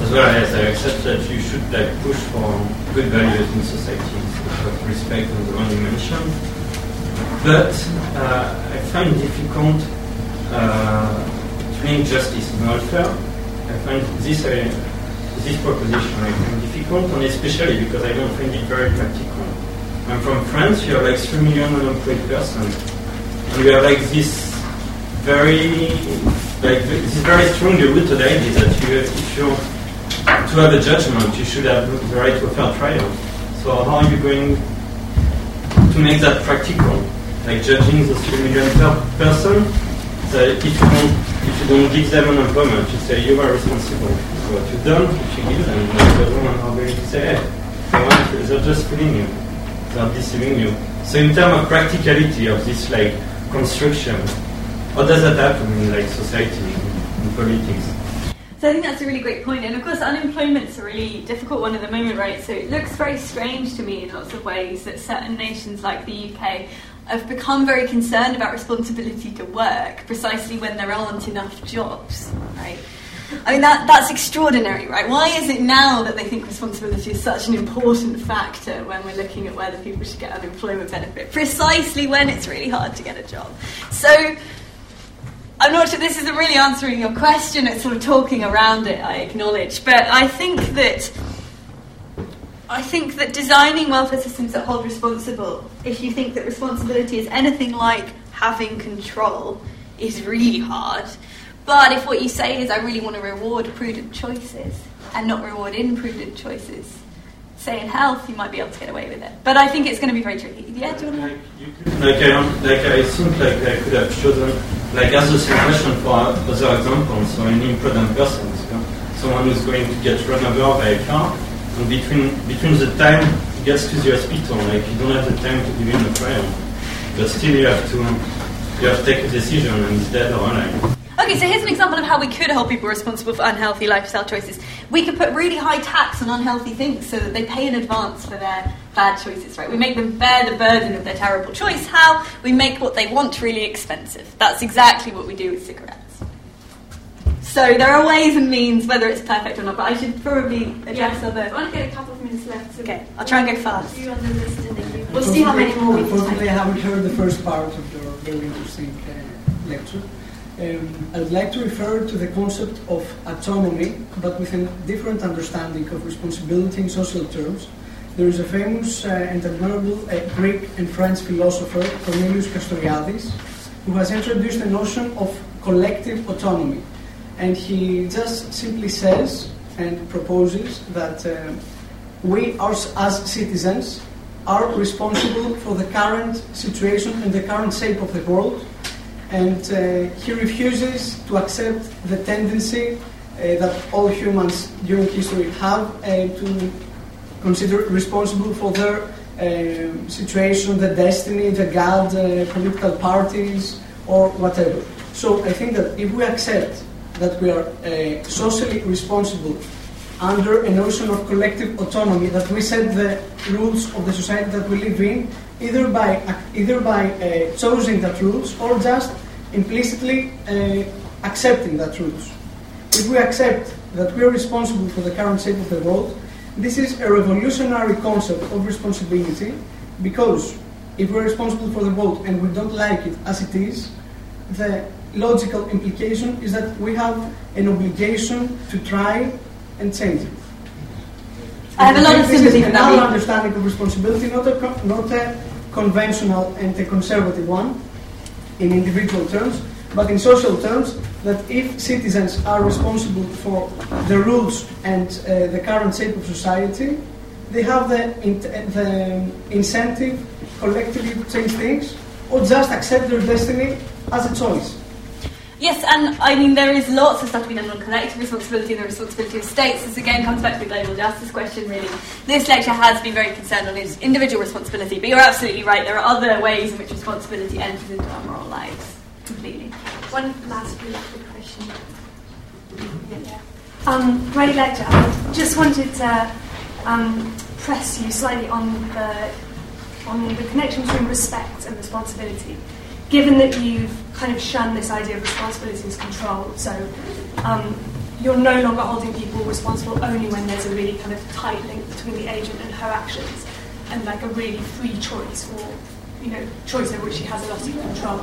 as well as I accept that you should push for good values in society instead of respect on the one dimension. But I find it difficult to link justice and welfare. I find this proposition I find difficult, and especially because I don't find it very practical. I'm from France. You are 3 million unemployed persons. We have this very strongly rooted idea that if you have a judgment, you should have the right to a fair trial. So how are you going to make that practical? Like judging the 3 million person, if you don't give them unemployment, you say you are responsible for what you've done. If you give them, the other one are going to say, hey, they're just fooling you, they're deceiving you. So in terms of practicality of this construction, how does that happen in society, in politics? So I think that's a really great point, and of course unemployment's a really difficult one at the moment, right? So it looks very strange to me in lots of ways that certain nations like the UK have become very concerned about responsibility to work precisely when there aren't enough jobs, right? I mean, that's extraordinary, right? Why is it now that they think responsibility is such an important factor when we're looking at whether people should get unemployment benefit? Precisely when it's really hard to get a job. So, I'm not sure this isn't really answering your question, it's sort of talking around it, I acknowledge, but I think that designing welfare systems that hold responsible, if you think that responsibility is anything like having control, is really hard. But if what you say is, I really want to reward prudent choices and not reward imprudent choices, say in health, you might be able to get away with it. But I think it's going to be very tricky. Yeah, do you want to... I could have chosen, as a suggestion for other examples, so an imprudent person, someone who's going to get run over by a car, and between the time he gets to the hospital, you don't have the time to give him a trial. But still you have to take a decision, and he's dead or alive. Okay, so here's an example of how we could hold people responsible for unhealthy lifestyle choices. We could put really high tax on unhealthy things so that they pay in advance for their bad choices, right? We make them bear the burden of their terrible choice. How? We make what they want really expensive. That's exactly what we do with cigarettes. So there are ways and means, whether it's perfect or not, but I should probably address other... I want to get a couple of minutes left. So okay, I'll try and go fast. You on the list, and then we'll see how many more we can. I haven't heard the first part of your very interesting lecture. I would like to refer to the concept of autonomy, but with a different understanding of responsibility in social terms. There is a famous and admirable Greek and French philosopher, Cornelius Castoriadis, who has introduced the notion of collective autonomy. And he just simply says and proposes that we as citizens are responsible for the current situation and the current shape of the world. And he refuses to accept the tendency that all humans during history have to consider responsible for their situation, the destiny, the god, political parties, or whatever. So I think that if we accept that we are socially responsible under a notion of collective autonomy, that we set the rules of the society that we live in, either by choosing that rules or just implicitly accepting that rules. If we accept that we are responsible for the current state of the world, this is a revolutionary concept of responsibility, because if we're responsible for the world and we don't like it as it is, the logical implication is that we have an obligation to try and change it. I have a lot of sympathy for that. Another understanding of responsibility, not a conventional and a conservative one in individual terms, but in social terms, that if citizens are responsible for the rules and the current shape of society, they have the incentive collectively to change things or just accept their destiny as a choice. Yes, and I mean, there is lots of stuff to be done on collective responsibility and the responsibility of states. This again comes back to the global justice question, really. This lecture has been very concerned on individual responsibility, but you're absolutely right. There are other ways in which responsibility enters into our moral lives completely. One last really quick question. Yeah. Great lecture. I just wanted to press you slightly on the connection between respect and responsibility. Given that you've kind of shunned this idea of responsibility as control, so you're no longer holding people responsible only when there's a really kind of tight link between the agent and her actions, and like a really free choice, or choice over which she has a lot of control.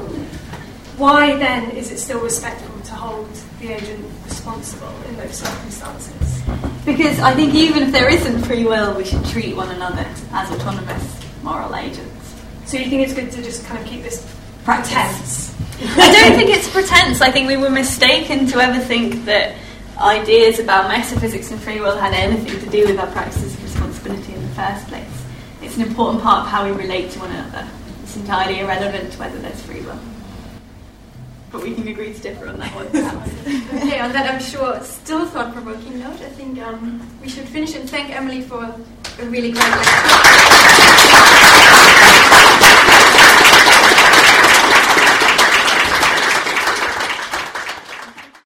Why then is it still respectful to hold the agent responsible in those circumstances? Because I think even if there isn't free will, we should treat one another as autonomous moral agents. So you think it's good to just kind of keep this pretense? I don't think it's pretense. I think we were mistaken to ever think that ideas about metaphysics and free will had anything to do with our practices of responsibility in the first place. It's an important part of how we relate to one another. It's entirely irrelevant to whether there's free will. But we can agree to differ on that one. Okay, on that, I'm sure, still thought-provoking note, I think we should finish and thank Emily for a really great lecture.